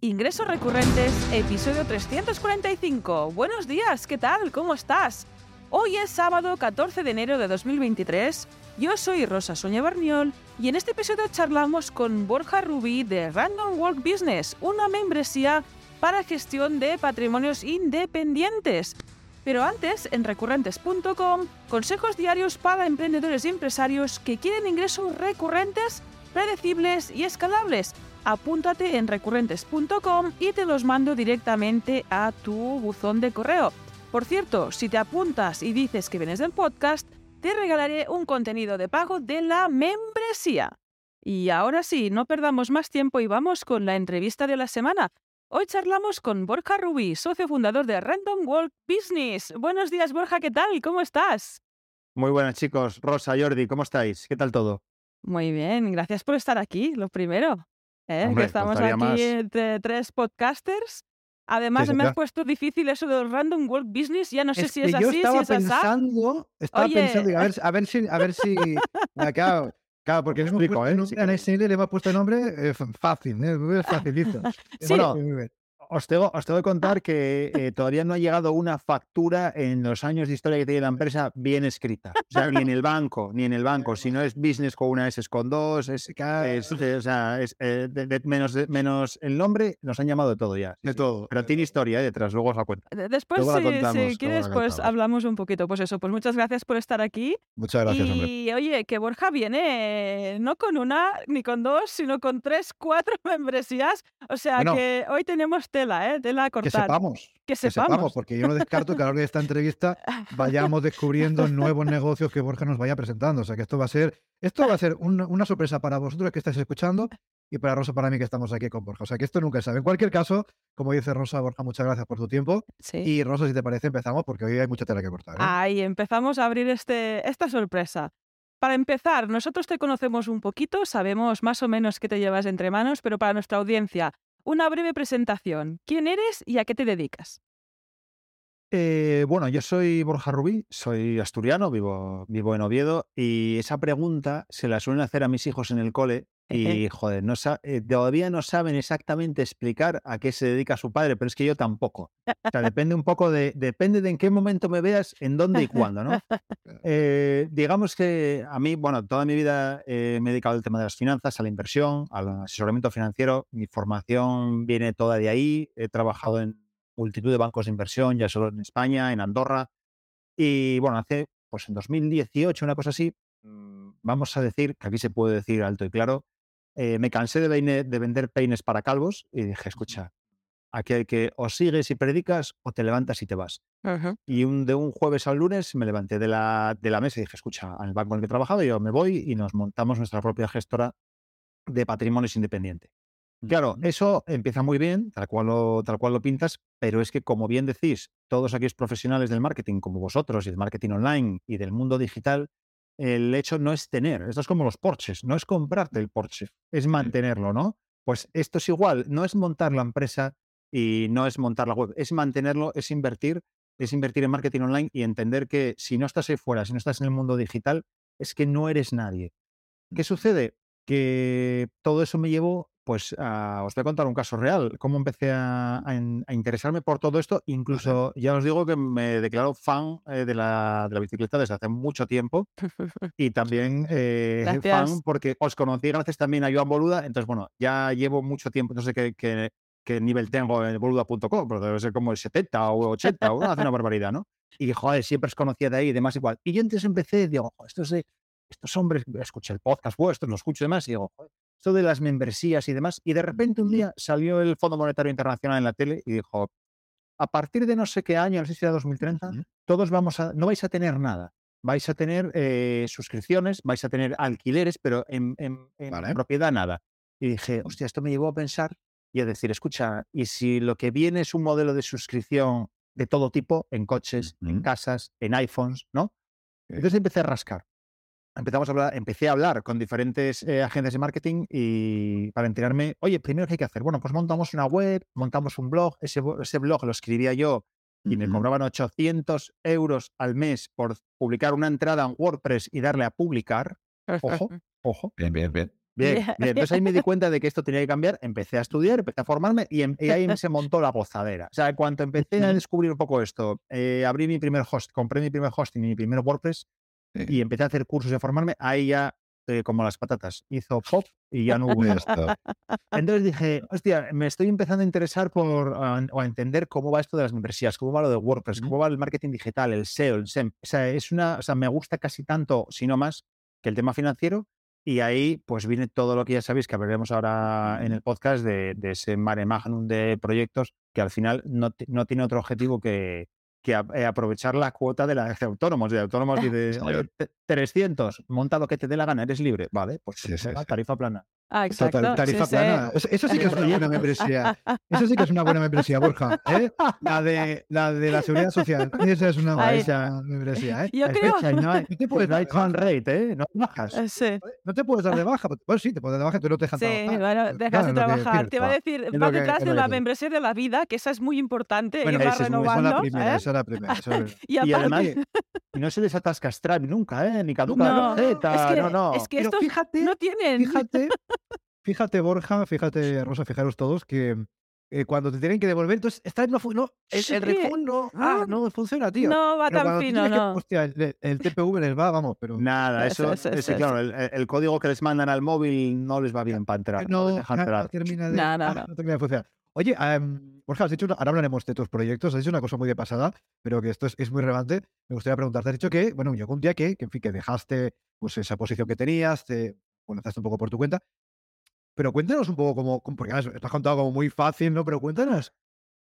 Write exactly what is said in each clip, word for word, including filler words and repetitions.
Ingresos recurrentes, episodio trescientos cuarenta y cinco. Buenos días, ¿qué tal? ¿Cómo estás? Hoy es sábado catorce de enero de dos mil veintitrés. Yo soy Rosa Sonia Barniol y en este episodio charlamos con Borja Rubí de Random Walk Business, una membresía para gestión de patrimonios independientes. Pero antes, en recurrentes punto com, consejos diarios para emprendedores y empresarios que quieren ingresos recurrentes, predecibles y escalables. Apúntate en recurrentes punto com y te los mando directamente a tu buzón de correo. Por cierto, si te apuntas y dices que vienes del podcast, te regalaré un contenido de pago de la membresía. Y ahora sí, no perdamos más tiempo y vamos con la entrevista de la semana. Hoy charlamos con Borja Rubí, socio fundador de Random Walk Business. Buenos días, Borja, ¿qué tal? ¿Cómo estás? Muy buenas, chicos. Rosa, Jordi, ¿cómo estáis? ¿Qué tal todo? Muy bien, gracias por estar aquí, lo primero. ¿Eh? Hombre, que estamos aquí más entre tres podcasters. Además, sí, me has puesto difícil eso del Random Walk Business. Ya no sé es si es así, si es así. Yo pensando, estaba Oye. pensando, a ver, a ver si... A ver si claro, claro, porque es explico, ¿eh? Nombre, a S L le hemos puesto el nombre eh, fácil, ¿eh? Facilito. Sí. Bueno, os tengo, os tengo que contar que eh, todavía no ha llegado una factura en los años de historia que tiene la empresa bien escrita. O sea, ni en el banco, ni en el banco. Si no es business con una S, es con dos, es, es, es, o sea, es eh, de, de, menos, de, menos el nombre, nos han llamado de todo ya. De todo. Pero tiene historia eh, detrás, luego os la cuento. Después, la contamos, si quieres, pues hablamos un poquito. Pues eso, pues muchas gracias por estar aquí. Muchas gracias, y, hombre. Y oye, que Borja viene eh, no con una, ni con dos, sino con tres, cuatro membresías. O sea, bueno, que hoy tenemos... Tela, ¿eh? Tela a cortar. Que sepamos. Que sepamos. Que sepamos, porque yo no descarto que a la hora de esta entrevista vayamos descubriendo nuevos negocios que Borja nos vaya presentando. O sea, que esto va a ser, esto va a ser un, una sorpresa para vosotros que estáis escuchando y para Rosa, para mí, que estamos aquí con Borja. O sea, que esto nunca se sabe. En cualquier caso, como dice Rosa, Borja, muchas gracias por tu tiempo. Sí. Y Rosa, si te parece, empezamos, porque hoy hay mucha tela que cortar, ¿eh? Ahí empezamos a abrir este, esta sorpresa. Para empezar, nosotros te conocemos un poquito, sabemos más o menos qué te llevas entre manos, pero para nuestra audiencia, una breve presentación. ¿Quién eres y a qué te dedicas? Eh, bueno, yo soy Borja Rubí, soy asturiano, vivo, vivo en Oviedo, y esa pregunta se la suelen hacer a mis hijos en el cole y, joder, no sa- eh, todavía no saben exactamente explicar a qué se dedica su padre, pero es que yo tampoco. O sea, depende un poco de, depende de en qué momento me veas, en dónde y cuándo, ¿no? Eh, digamos que a mí, bueno, toda mi vida eh, me he dedicado al tema de las finanzas, a la inversión, al asesoramiento financiero. Mi formación viene toda de ahí. He trabajado en multitud de bancos de inversión, ya solo en España, en Andorra. Y bueno, hace, pues en dos mil dieciocho, una cosa así, vamos a decir, que aquí se puede decir alto y claro, eh, me cansé de, peine, de vender peines para calvos y dije, escucha, aquí hay que o sigues y predicas o te levantas y te vas. Uh-huh. Y un, de un jueves al lunes me levanté de la, de la mesa y dije, escucha, al banco en el que he trabajado yo me voy y nos montamos nuestra propia gestora de patrimonios independiente. Claro, eso empieza muy bien, tal cual, lo, tal cual lo pintas, pero es que, como bien decís, todos aquellos profesionales del marketing, como vosotros, y del marketing online y del mundo digital, el hecho no es tener. Esto es como los Porsches, no es comprarte el Porsche, es mantenerlo, ¿no? Pues esto es igual, no es montar la empresa y no es montar la web, es mantenerlo, es invertir, es invertir en marketing online y entender que si no estás ahí fuera, si no estás en el mundo digital, es que no eres nadie. ¿Qué sucede? Que todo eso me llevó... Pues uh, os voy a contar un caso real, cómo empecé a, a, a interesarme por todo esto. Incluso ya os digo que me declaro fan eh, de, la, de la bicicleta desde hace mucho tiempo y también eh, fan porque os conocí gracias también a Joan Boluda. Entonces, bueno, ya llevo mucho tiempo, no sé qué, qué, qué nivel tengo en boluda punto com, pero debe ser como el setenta o ochenta, o hace una barbaridad, ¿no? Y, joder, siempre os conocía de ahí y demás igual. Y yo entonces empecé y digo, esto es de... Estos hombres, escuché el podcast vuestro, lo escucho y demás, y digo, esto de las membresías y demás, y de repente un día salió el Fondo Monetario Internacional en la tele y dijo, a partir de no sé qué año, no sé si era dos mil treinta, todos vamos a, no vais a tener nada, vais a tener eh, suscripciones, vais a tener alquileres, pero en, en, en vale. propiedad nada. Y dije, hostia, esto me llevó a pensar y a decir, escucha, y si lo que viene es un modelo de suscripción de todo tipo, en coches, mm-hmm. en casas, en iPhones, ¿no? Entonces empecé a rascar. Empezamos a hablar, empecé a hablar con diferentes eh, agencias de marketing y para enterarme, oye, primero, ¿qué hay que hacer? Bueno, pues montamos una web, montamos un blog. Ese, ese blog lo escribía yo y me cobraban ochocientos euros al mes por publicar una entrada en WordPress y darle a publicar. Ojo, ojo. Bien, bien, bien. Bien, bien, entonces ahí me di cuenta de que esto tenía que cambiar, empecé a estudiar, empecé a formarme y, en, y ahí se montó la gozadera. O sea, cuando empecé a descubrir un poco esto, eh, abrí mi primer host, compré mi primer hosting y mi primer WordPress sí. y empecé a hacer cursos y a formarme, ahí ya, eh, como las patatas, hizo pop y ya no hubo esto. Entonces dije, hostia, me estoy empezando a interesar por, a, a entender cómo va esto de las membresías, cómo va lo de WordPress, cómo va el marketing digital, el S E O, el S E M. O sea, es una, o sea, me gusta casi tanto, si no más, que el tema financiero. Y ahí pues viene todo lo que ya sabéis que hablaremos ahora en el podcast de, de ese mare magnum de proyectos que al final no, t- no tiene otro objetivo que, que a- aprovechar la cuota de, la, de autónomos. De autónomos dices, trescientos, monta lo que te dé la gana, eres libre. Vale, pues sí, sí, tarifa sí. plana. Ah, exacto. Total, tarifa sí, plana. Sí. Eso sí que es una buena membresía. Eso sí que es una buena membresía, Borja. ¿Eh? La de la de la seguridad social. Esa es una esa membresía, ¿eh? Yo es creo. Fecha, no, hay, no te puedes dar con rate, ¿eh? No te bajas. Sí. No te puedes dar de baja. Bueno, sí, te puedes dar de baja, tú no te dejas sí, trabajar. Sí, bueno, dejas claro, de trabajar. Te va a decir, va lo detrás que, de la membresía de la vida, que esa es muy importante. Bueno, esa es la primera, ¿eh? Esa es la primera. Esa es la primera. Y, aparte... y además, no se les atasca Stripe nunca, ¿eh? Ni caduca no, la receta. Es que, no, no. Es que estos fíjate, no tienen. Fíjate. Fíjate, Borja, fíjate, Rosa, fijaros todos que eh, cuando te tienen que devolver, entonces Stripe no, no el, sí. el refund no, ah, no funciona, tío. No va pero tan fino, no. Que, hostia, el, el T P V les va, vamos, pero... Nada, eso, eso, eso, ese, eso. Claro, el, el código que les mandan al móvil no les va bien para entrar. No, no, entrar. no termina de, no, no, ah, no. No termina de funcionar. Oye, um, Borja, has dicho, ahora hablaremos de tus proyectos, has dicho una cosa muy de pasada, pero que esto es, es muy relevante. Me gustaría preguntarte, has dicho que, bueno, llegó un día que, que en fin, que dejaste pues, esa posición que tenías, te lanzaste un poco por tu cuenta. Pero cuéntanos un poco cómo, porque has, has contado como muy fácil, ¿no? Pero cuéntanos,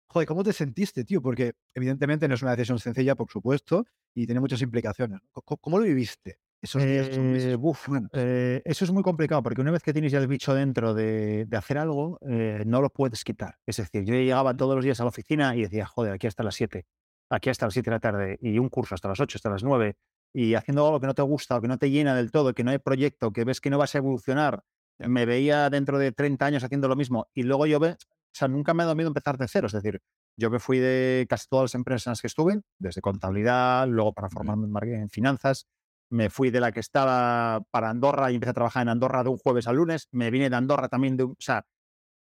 joder, ¿cómo te sentiste, tío? Porque evidentemente no es una decisión sencilla, por supuesto, y tiene muchas implicaciones. ¿Cómo, cómo lo viviste? Esos días, esos meses, eh, uf, eh, eso es muy complicado, porque una vez que tienes ya el bicho dentro de, de hacer algo, eh, no lo puedes quitar. Es decir, yo llegaba todos los días a la oficina y decía, joder, aquí hasta las siete, aquí hasta las siete de la tarde, y un curso hasta las ocho, hasta las nueve, y haciendo algo que no te gusta o que no te llena del todo, que no hay proyecto, que ves que no vas a evolucionar. Me veía dentro de treinta años haciendo lo mismo y luego yo ve, o sea, nunca me ha dado miedo empezar de cero. Es decir, yo me fui de casi todas las empresas en las que estuve, desde contabilidad, luego para formarme en marketing, en finanzas. Me fui de la que estaba para Andorra y empecé a trabajar en Andorra de un jueves al lunes. Me vine de Andorra también de un... O sea,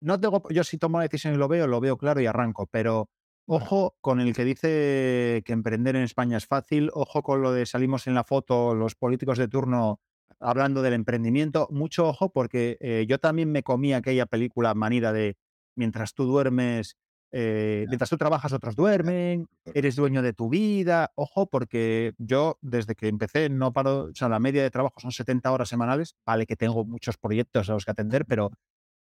no tengo, yo si tomo la decisión y lo veo, lo veo claro y arranco. Pero ojo con el que dice que emprender en España es fácil. Ojo con lo de salimos en la foto los políticos de turno hablando del emprendimiento, mucho ojo, porque eh, yo también me comí aquella película manida de mientras tú duermes, eh, mientras tú trabajas otros duermen, eres dueño de tu vida, ojo, porque yo desde que empecé no paro, o sea, la media de trabajo son setenta horas semanales, vale que tengo muchos proyectos a los que atender, pero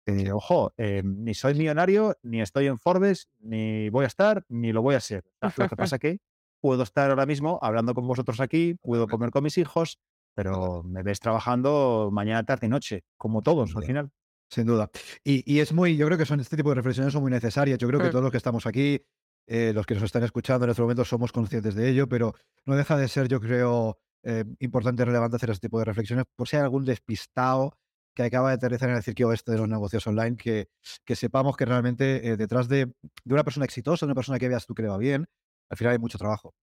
eh, ojo, eh, ni soy millonario, ni estoy en Forbes, ni voy a estar, ni lo voy a ser. Lo que pasa que puedo estar ahora mismo hablando con vosotros aquí, puedo comer con mis hijos, pero me ves trabajando mañana, tarde y noche, como todos al final. Sin duda. Y, y es muy, yo creo que son este tipo de reflexiones son muy necesarias. Yo creo que todos los que estamos aquí, eh, los que nos están escuchando en este momento, somos conscientes de ello, pero no deja de ser, yo creo, eh, importante y relevante hacer este tipo de reflexiones por si hay algún despistado que acaba de aterrizar en el circuito este de los negocios online, que, que sepamos que realmente eh, detrás de, de una persona exitosa, de una persona que veas tú que le va bien, al final hay mucho trabajo.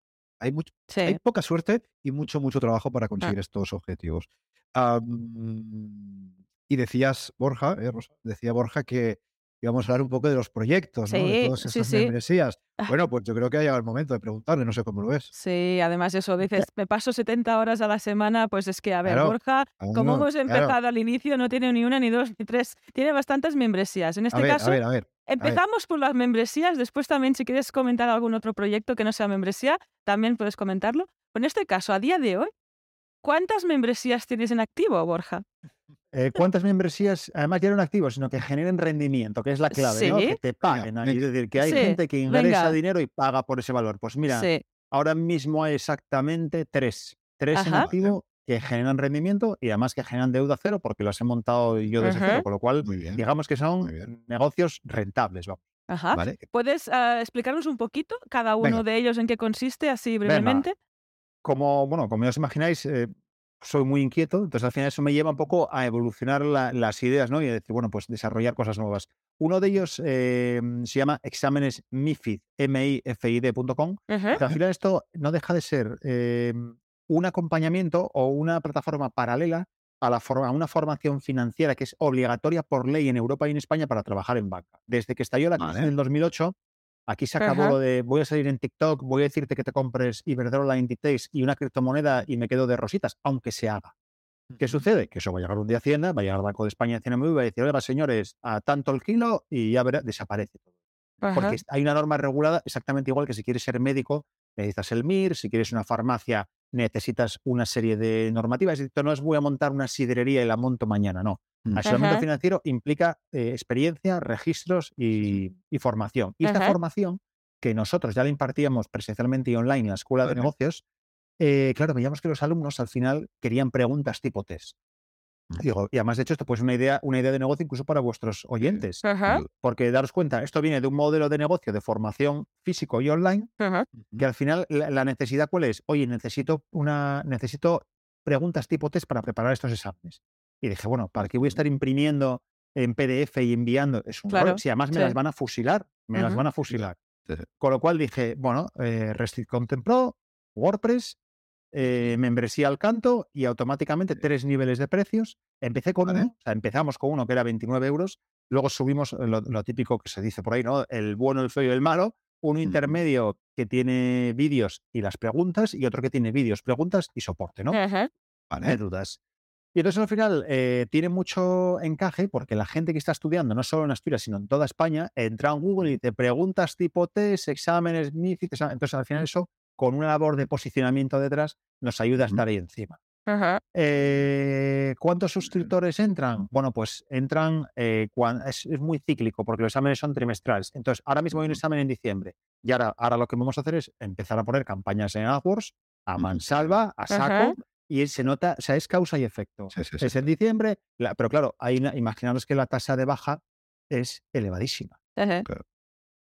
Hay, mucho, sí. hay poca suerte y mucho, mucho trabajo para conseguir ah. estos objetivos. Um, y decías, Borja, eh, Rosa, decía Borja que íbamos a hablar un poco de los proyectos, sí, ¿no? De todas esas sí, membresías. Sí. Bueno, pues yo creo que ha llegado el momento de preguntarle, no sé cómo lo ves. Sí, además eso, dices, me paso setenta horas a la semana, pues es que, a ver, claro, Borja, como no, hemos empezado claro. al inicio, no tiene ni una, ni dos, ni tres, tiene bastantes membresías. En este a ver, caso... A ver, a ver. Empezamos por las membresías, después también si quieres comentar algún otro proyecto que no sea membresía, también puedes comentarlo. En este caso, a día de hoy, ¿cuántas membresías tienes en activo, Borja? Eh, ¿Cuántas membresías? Además ya no en activo, sino que generen rendimiento, que es la clave, sí. ¿no? Que te paguen. Es decir, que hay sí, gente que ingresa venga. dinero y paga por ese valor. Pues mira, sí. ahora mismo hay exactamente tres. Tres Ajá. en activo que generan rendimiento y además que generan deuda cero porque las he montado yo desde uh-huh. cero, con lo cual digamos que son negocios rentables. Vamos. Ajá. ¿Vale? ¿Puedes uh, explicarnos un poquito cada uno Venga. de ellos en qué consiste así brevemente? Venga. Como bueno, como ya os imagináis, eh, soy muy inquieto, entonces al final eso me lleva un poco a evolucionar la, las ideas, ¿no? Y a decir, bueno, pues desarrollar cosas nuevas. Uno de ellos eh, se llama Exámenes MIFID, M I F I D punto com. Uh-huh. Al final esto no deja de ser... Eh, un acompañamiento o una plataforma paralela a, la for- a una formación financiera que es obligatoria por ley en Europa y en España para trabajar en banca. Desde que estalló la crisis, vale, en dos mil ocho, aquí se acabó, ajá, lo de voy a salir en TikTok, voy a decirte que te compres Iberdrola, Inditex y una criptomoneda y me quedo de rositas, aunque se haga. ¿Qué sucede? Que eso va a llegar un día a Hacienda, va a llegar al Banco de España, Hacienda M I F I D, va a decir, oiga, señores, a tanto el kilo, y ya verá, desaparece todo. Ajá. Porque hay una norma regulada exactamente igual que si quieres ser médico, necesitas el M I R, si quieres una farmacia, necesitas una serie de normativas. Esto no es voy a montar una sidrería y la monto mañana, no. Mm. Asesoramiento financiero implica eh, experiencia, registros y, y formación. Y, ajá, esta formación, que nosotros ya la impartíamos presencialmente y online en la Escuela, bueno, de Negocios, Eh, claro, veíamos que los alumnos al final querían preguntas tipo test. Digo, y además, de hecho, esto pues es una idea, una idea de negocio incluso para vuestros oyentes. Uh-huh. Porque daros cuenta, esto viene de un modelo de negocio de formación físico y online, uh-huh, que al final la, la necesidad, ¿cuál es? Oye, necesito, una, necesito preguntas tipo test para preparar estos exámenes. Y dije, bueno, ¿para qué voy a estar imprimiendo en P D F y enviando? Es un claro, error. Si además me, sí, las van a fusilar, me, uh-huh, las van a fusilar. Sí, sí. Con lo cual dije, bueno, eh, Restrict Content Pro, WordPress, Eh, membresía al canto y automáticamente tres niveles de precios. Empecé con uno, o sea, empezamos con uno que era veintinueve euros, luego subimos lo, lo típico que se dice por ahí, ¿no? El bueno, el feo y el malo, uno intermedio que tiene vídeos y las preguntas y otro que tiene vídeos, preguntas y soporte, ¿no? Ajá. Vale, dudas. Y entonces al final eh, tiene mucho encaje porque la gente que está estudiando, no solo en Asturias, sino en toda España, entra en Google y te preguntas tipo test, exámenes, MIFID, exámenes. Entonces al final eso, con una labor de posicionamiento detrás, nos ayuda a estar ahí encima. Ajá. Eh, ¿Cuántos suscriptores entran? Bueno, pues entran, eh, cuando, es, es muy cíclico, porque los exámenes son trimestrales. Entonces, ahora mismo hay un examen en diciembre, y ahora, ahora lo que vamos a hacer es empezar a poner campañas en AdWords, a mansalva, a saco, ajá, y se nota, o sea, es causa y efecto. Sí, sí, sí. Es en diciembre, la, pero claro, hay una, imaginaros que la tasa de baja es elevadísima. Ajá. Claro.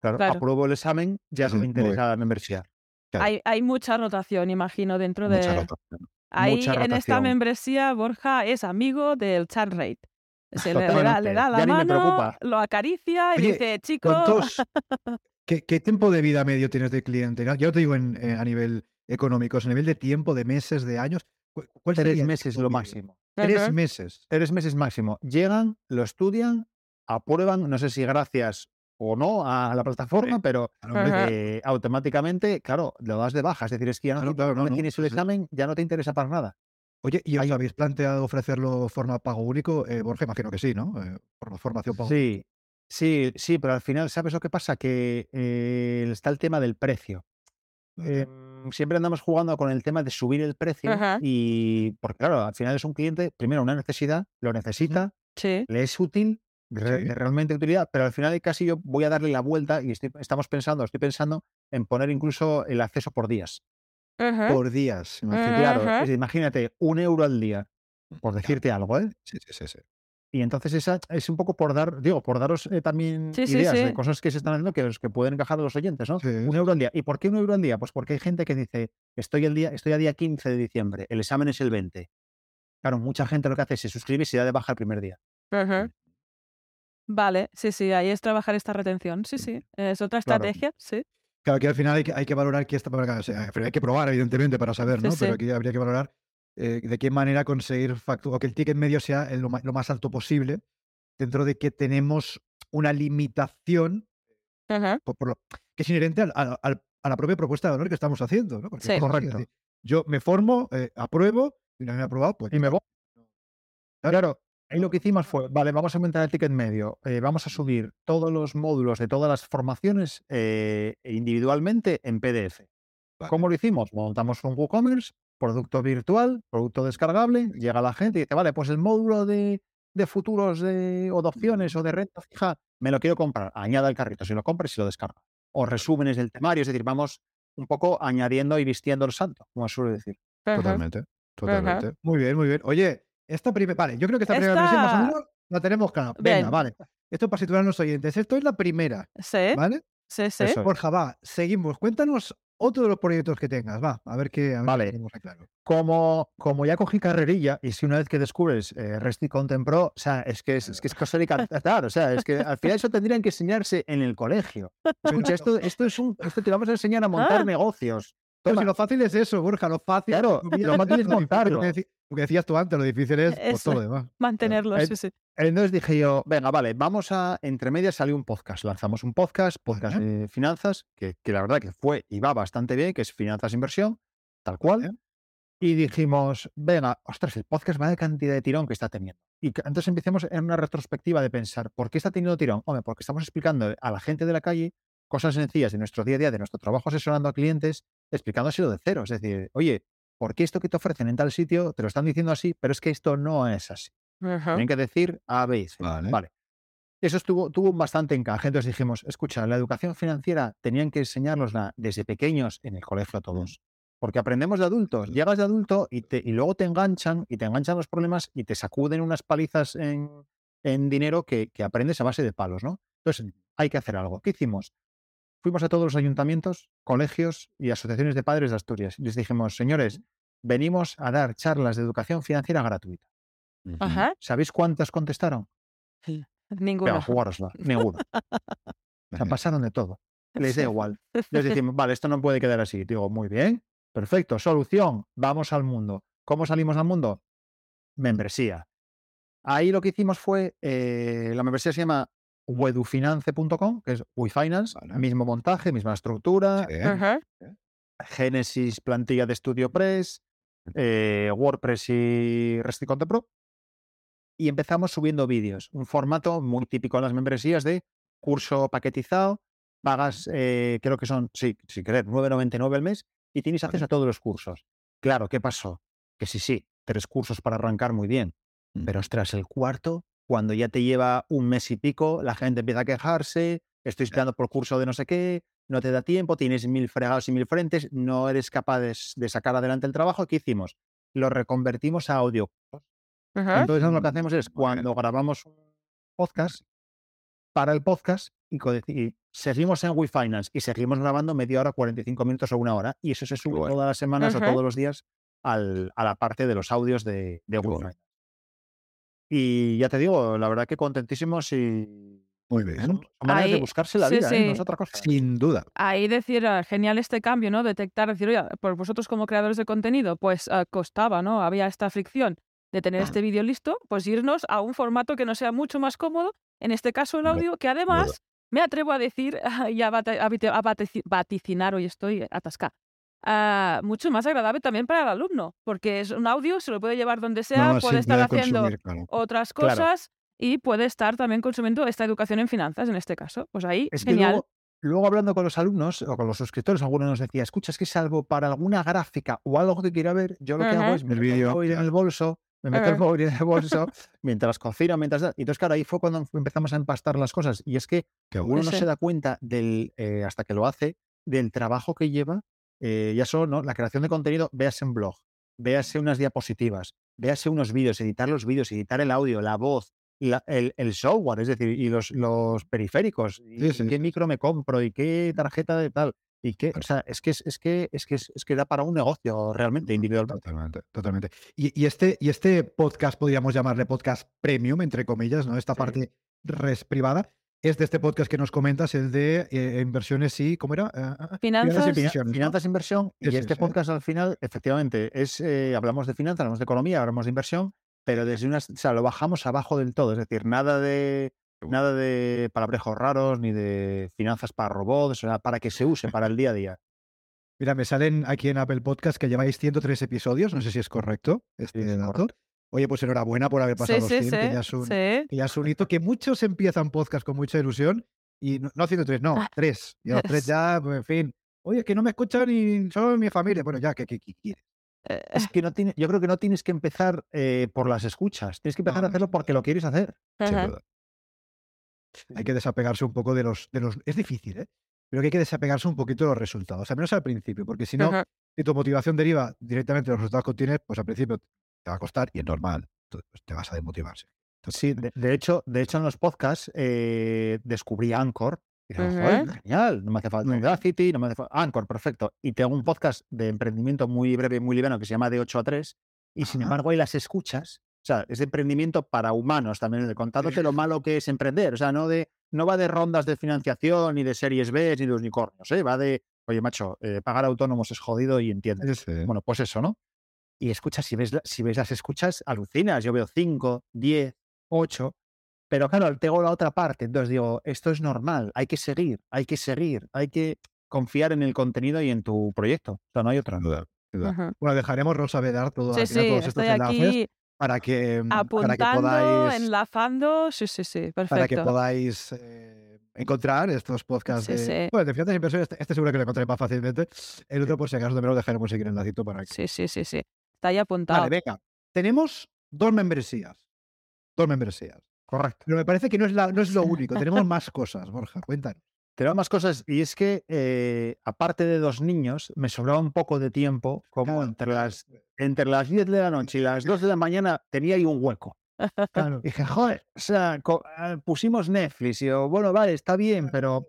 Claro, claro. Apruebo el examen, ya se me interesa la membresía. Claro. Hay, hay mucha rotación, imagino, dentro mucha de... Rotación. Ahí mucha rotación. En esta membresía, Borja es amigo del chat rate. Se le da, le da la ya mano, lo acaricia y oye, dice, chicos... ¿Qué, ¿Qué tiempo de vida medio tienes de cliente? ¿No? Yo te digo en, eh, a nivel económico, es a nivel de tiempo, de meses, de años. ¿Cuál Tres meses lo máximo. Tres meses. Tres meses máximo. Llegan, lo estudian, aprueban, no sé si gracias... o no a la plataforma, sí, pero eh, automáticamente, claro, lo das de baja. Es decir, es que ya no, claro, claro, no, no tienes no, el examen, sí, ya no te interesa para nada. Oye, ¿y os habéis planteado ofrecerlo de forma pago único? Eh, Borja, imagino que sí, ¿no? Eh, por formación pago. Sí, sí, sí, pero al final, ¿sabes lo que pasa? Que eh, está el tema del precio. Eh, siempre andamos jugando con el tema de subir el precio, ajá, y porque, claro, al final es un cliente, primero, una necesidad, lo necesita, sí, le es útil, de, sí, realmente utilidad, pero al final casi yo voy a darle la vuelta y estoy, estamos pensando, estoy pensando en poner incluso el acceso por días. Uh-huh. Por días, imagínate, uh-huh, claro, es, imagínate, un euro al día, por decirte algo, ¿eh? Sí, sí, sí, sí. Y entonces esa es un poco por dar, digo, por daros eh, también sí, ideas sí, sí. de cosas que se están haciendo que, los que pueden encajar a los oyentes, ¿no? Sí. Un euro al día. ¿Y por qué un euro al día? Pues porque hay gente que dice, estoy, el día, estoy a día quince de diciembre, el examen es el veinte. Claro, mucha gente lo que hace es se suscribe y se da de baja el primer día. Ajá. Uh-huh. Vale, sí, sí, ahí es trabajar esta retención, sí, sí, es otra estrategia, claro, sí. Claro, que al final hay que, hay que valorar, que esta, o sea, hay que probar evidentemente para saber, ¿no? Sí, sí. Pero aquí habría que valorar eh, de qué manera conseguir factura, o que el ticket medio sea el, lo, lo más alto posible, dentro de que tenemos una limitación, ajá, por, por lo, que es inherente al, al, al, a la propia propuesta de valor que estamos haciendo, ¿no? Porque, sí, correcto. Decir, yo me formo, eh, apruebo, y una vez me he aprobado, pues... Y me voy. Claro. Ahí lo que hicimos fue, vale, vamos a aumentar el ticket medio, eh, vamos a subir todos los módulos de todas las formaciones eh, individualmente en P D F. Vale. ¿Cómo lo hicimos? Montamos un WooCommerce, producto virtual, producto descargable, llega la gente y dice, vale, pues el módulo de, de futuros de, o de opciones o de renta fija, me lo quiero comprar, añada al carrito, si lo compras y si lo descarga. O resúmenes del temario, es decir, vamos un poco añadiendo y vistiendo el santo, como suele decir. Totalmente, totalmente. Ajá. Muy bien, muy bien. Oye, Esta primer, vale, yo creo que esta, esta... primera versión más o menos la tenemos clara. Venga, bien, vale. Esto es para situar a los oyentes. Esto es la primera. Sí. ¿Vale? Sí, sí. Eso. Borja, va, seguimos. Cuéntanos otro de los proyectos que tengas. Va, a ver qué, a ver vale. qué tenemos claro. Como, como ya cogí carrerilla, y si una vez que descubres eh, Restrict Content Pro, o sea, es que es, es, que es cosa de cantar. O sea, es que al final eso tendrían que enseñarse en el colegio. Escucha, esto, esto es un. Esto te vamos a enseñar a montar ah. negocios. Entonces, si lo fácil es eso, Borja, lo fácil. Claro, lo fácil es montarlo. Lo que decías tú antes, lo difícil es pues, todo lo demás. Mantenerlo, eh, sí, sí. Entonces dije yo, venga, vale, vamos a... Entre medias salió un podcast. Lanzamos un podcast, podcast de ¿Eh? eh, finanzas, que, que la verdad que fue y va bastante bien, que es Finanzas e Inversión, tal cual. ¿Eh? Y dijimos, venga, ostras, el podcast va de cantidad de tirón que está teniendo. Y entonces empecemos en una retrospectiva de pensar, ¿por qué está teniendo tirón? Hombre, porque estamos explicando a la gente de la calle cosas sencillas de nuestro día a día, de nuestro trabajo asesorando a clientes, explicándoselo de cero. Es decir, oye, ¿por qué esto que te ofrecen en tal sitio te lo están diciendo así, pero es que esto no es así? Uh-huh. Tienen que decir A, B y C. Vale. vale. Eso estuvo, tuvo bastante encaje. Entonces dijimos, escucha, la educación financiera tenían que enseñárnosla desde pequeños en el colegio a todos. Porque aprendemos de adultos. Llegas de adulto y, te, y luego te enganchan, y te enganchan los problemas y te sacuden unas palizas en, en dinero que, que aprendes a base de palos, ¿no? Entonces hay que hacer algo. ¿Qué hicimos? Fuimos a todos los ayuntamientos, colegios y asociaciones de padres de Asturias. Les dijimos, señores, venimos a dar charlas de educación financiera gratuita. Ajá. ¿Sabéis cuántas contestaron? Ninguna. Pero jugárosla, ninguna. O sea, pasaron de todo. Les da igual. Les decimos, vale, esto no puede quedar así. Digo, muy bien, perfecto, solución, vamos al mundo. ¿Cómo salimos al mundo? Membresía. Ahí lo que hicimos fue, eh, la membresía se llama w e d u finance punto com, que es WeFinance, vale. Mismo montaje, misma estructura, sí. uh-huh. Genesis, plantilla de Studio Press, eh, WordPress y Restrict Content Pro. Y empezamos subiendo vídeos, un formato muy típico en las membresías de curso paquetizado, pagas, eh, creo que son, sí, si querés, nueve noventa y nueve al mes y tienes acceso vale. a todos los cursos. Claro, ¿qué pasó? Que sí, sí, tres cursos para arrancar muy bien, mm. pero ostras, el cuarto... Cuando ya te lleva un mes y pico, la gente empieza a quejarse, estoy esperando por curso de no sé qué, no te da tiempo, tienes mil fregados y mil frentes, no eres capaz de, de sacar adelante el trabajo. ¿Qué hicimos? Lo reconvertimos a audio. Uh-huh. Entonces lo que hacemos es, cuando okay. grabamos un podcast, para el podcast, y, y seguimos en WeFinance, y seguimos grabando media hora, cuarenta y cinco minutos o una hora, y eso se sube bueno. todas las semanas uh-huh. o todos los días al, a la parte de los audios de, de WeFinance. Y ya te digo, la verdad que contentísimos y... Muy bien. Son maneras ahí, de buscarse la sí, vida, sí. ¿eh? No es otra cosa. Sin duda. Ahí decir, genial este cambio, ¿no? Detectar, decir, oye, por vosotros como creadores de contenido, pues uh, costaba, ¿no? Había esta fricción de tener este vídeo listo, pues irnos a un formato que no sea mucho más cómodo, en este caso el audio, que además me atrevo a decir y a, bate, a, bate, a bate, vaticinar, hoy estoy atascada. Uh, mucho más agradable también para el alumno, porque es un audio, se lo puede llevar donde sea, no, puede estar haciendo consumir, claro. otras cosas claro. y puede estar también consumiendo esta educación en finanzas, en este caso. Pues ahí, es genial. Luego, luego hablando con los alumnos o con los suscriptores, algunos nos decía, escucha, es que salvo para alguna gráfica o algo que quiera ver, yo lo uh-huh. que hago es me meto el, el bolso, me meto uh-huh. el móvil en el bolso, mientras cocino, mientras... Y entonces, claro, ahí fue cuando empezamos a empastar las cosas. Y es que uno ese. no se da cuenta, del eh, hasta que lo hace, del trabajo que lleva Eh, ya solo, ¿no? La creación de contenido, véase un blog, véase unas diapositivas, véase unos vídeos, editar los vídeos, editar el audio, la voz, la, el, el software, es decir, y los, los periféricos, y, sí, sí, y qué sí. micro me compro, y qué tarjeta de tal, y qué, claro. o sea, es que es, es que es que es que da para un negocio realmente individualmente. Totalmente, totalmente. Y, y este, y este podcast podríamos llamarle podcast premium, entre comillas, ¿no? Esta sí. parte res privada. Es de este podcast que nos comentas, el de eh, inversiones y... ¿Cómo era? Eh, finanzas, finanzas, finanzas e inversión. Y es, este es, podcast eh. al final, efectivamente, es eh, hablamos de finanzas, hablamos de economía, hablamos de inversión, pero desde unas, o sea, lo bajamos abajo del todo. Es decir, nada de nada de palabrejos raros, ni de finanzas para robots, o sea, para que se use para el día a día. Mira, me salen aquí en Apple Podcasts que lleváis ciento tres episodios, no sé si es correcto este sí, es dato. Correcto. Oye, pues enhorabuena por haber pasado sí, los cien, sí, que, ya es un, sí. que ya es un hito, que muchos empiezan podcast con mucha ilusión, y no, no ciento tres, no, ah, tres. Y los tres ya, pues, en fin, oye, es que no me escuchan ni solo mi familia. Bueno, ya, ¿qué quieres? Eh, es que no tiene, yo creo que no tienes que empezar eh, por las escuchas, tienes que empezar no, a hacerlo porque lo quieres hacer. Uh-huh. Hay que desapegarse un poco de los, de los... Es difícil, ¿eh? Pero que hay que desapegarse un poquito de los resultados, al menos al principio, porque si no, uh-huh. si tu motivación deriva directamente de los resultados que obtienes, pues al principio... te va a costar y es normal, entonces te vas a desmotivar. Sí, entonces, sí de, de, hecho, de hecho en los podcasts eh, descubrí Anchor y dije, uh-huh. genial, no me hace falta Audacity, no me hace falta Anchor, perfecto. Y tengo un podcast de emprendimiento muy breve y muy liviano que se llama De ocho a tres y uh-huh. sin embargo ahí las escuchas, o sea, es de emprendimiento para humanos también, contándote lo malo que es emprender, o sea, no, de, no va de rondas de financiación ni de series B ni de unicornios, ¿eh? Va de, oye macho, eh, pagar a autónomos es jodido y entiendes. Sí, sí. Bueno, pues eso, ¿no? y escuchas, si ves, si ves las escuchas, alucinas. Yo veo cinco, diez, ocho, pero claro, tengo la otra parte, entonces digo, esto es normal, hay que seguir, hay que seguir, hay que confiar en el contenido y en tu proyecto. O sea, no hay otra duda. Uh-huh. Bueno, dejaremos Rosa vedar todo, sí, sí, todos estos enlaces para que, para que podáis... enlazando, sí, sí, sí, perfecto. Para que podáis eh, encontrar estos podcasts. Sí, de, sí. Bueno, de Finanzas e Inversión, este, este seguro que lo encontraré más fácilmente. El otro, por si acaso, también lo dejaremos seguir en el enlacito para que... Sí, sí, sí, sí. Está ahí apuntado. Vale, venga. Tenemos dos membresías. Dos membresías. Correcto. Pero me parece que no es, la, no es lo único. Tenemos más cosas, Borja. Cuéntanos. Tenemos más cosas, y es que, eh, aparte de dos niños, me sobraba un poco de tiempo, como claro, entre las entre las diez de la noche y las dos de la mañana tenía ahí un hueco. Claro. Y dije, joder, o sea, co- pusimos Netflix, y yo, bueno, vale, está bien, pero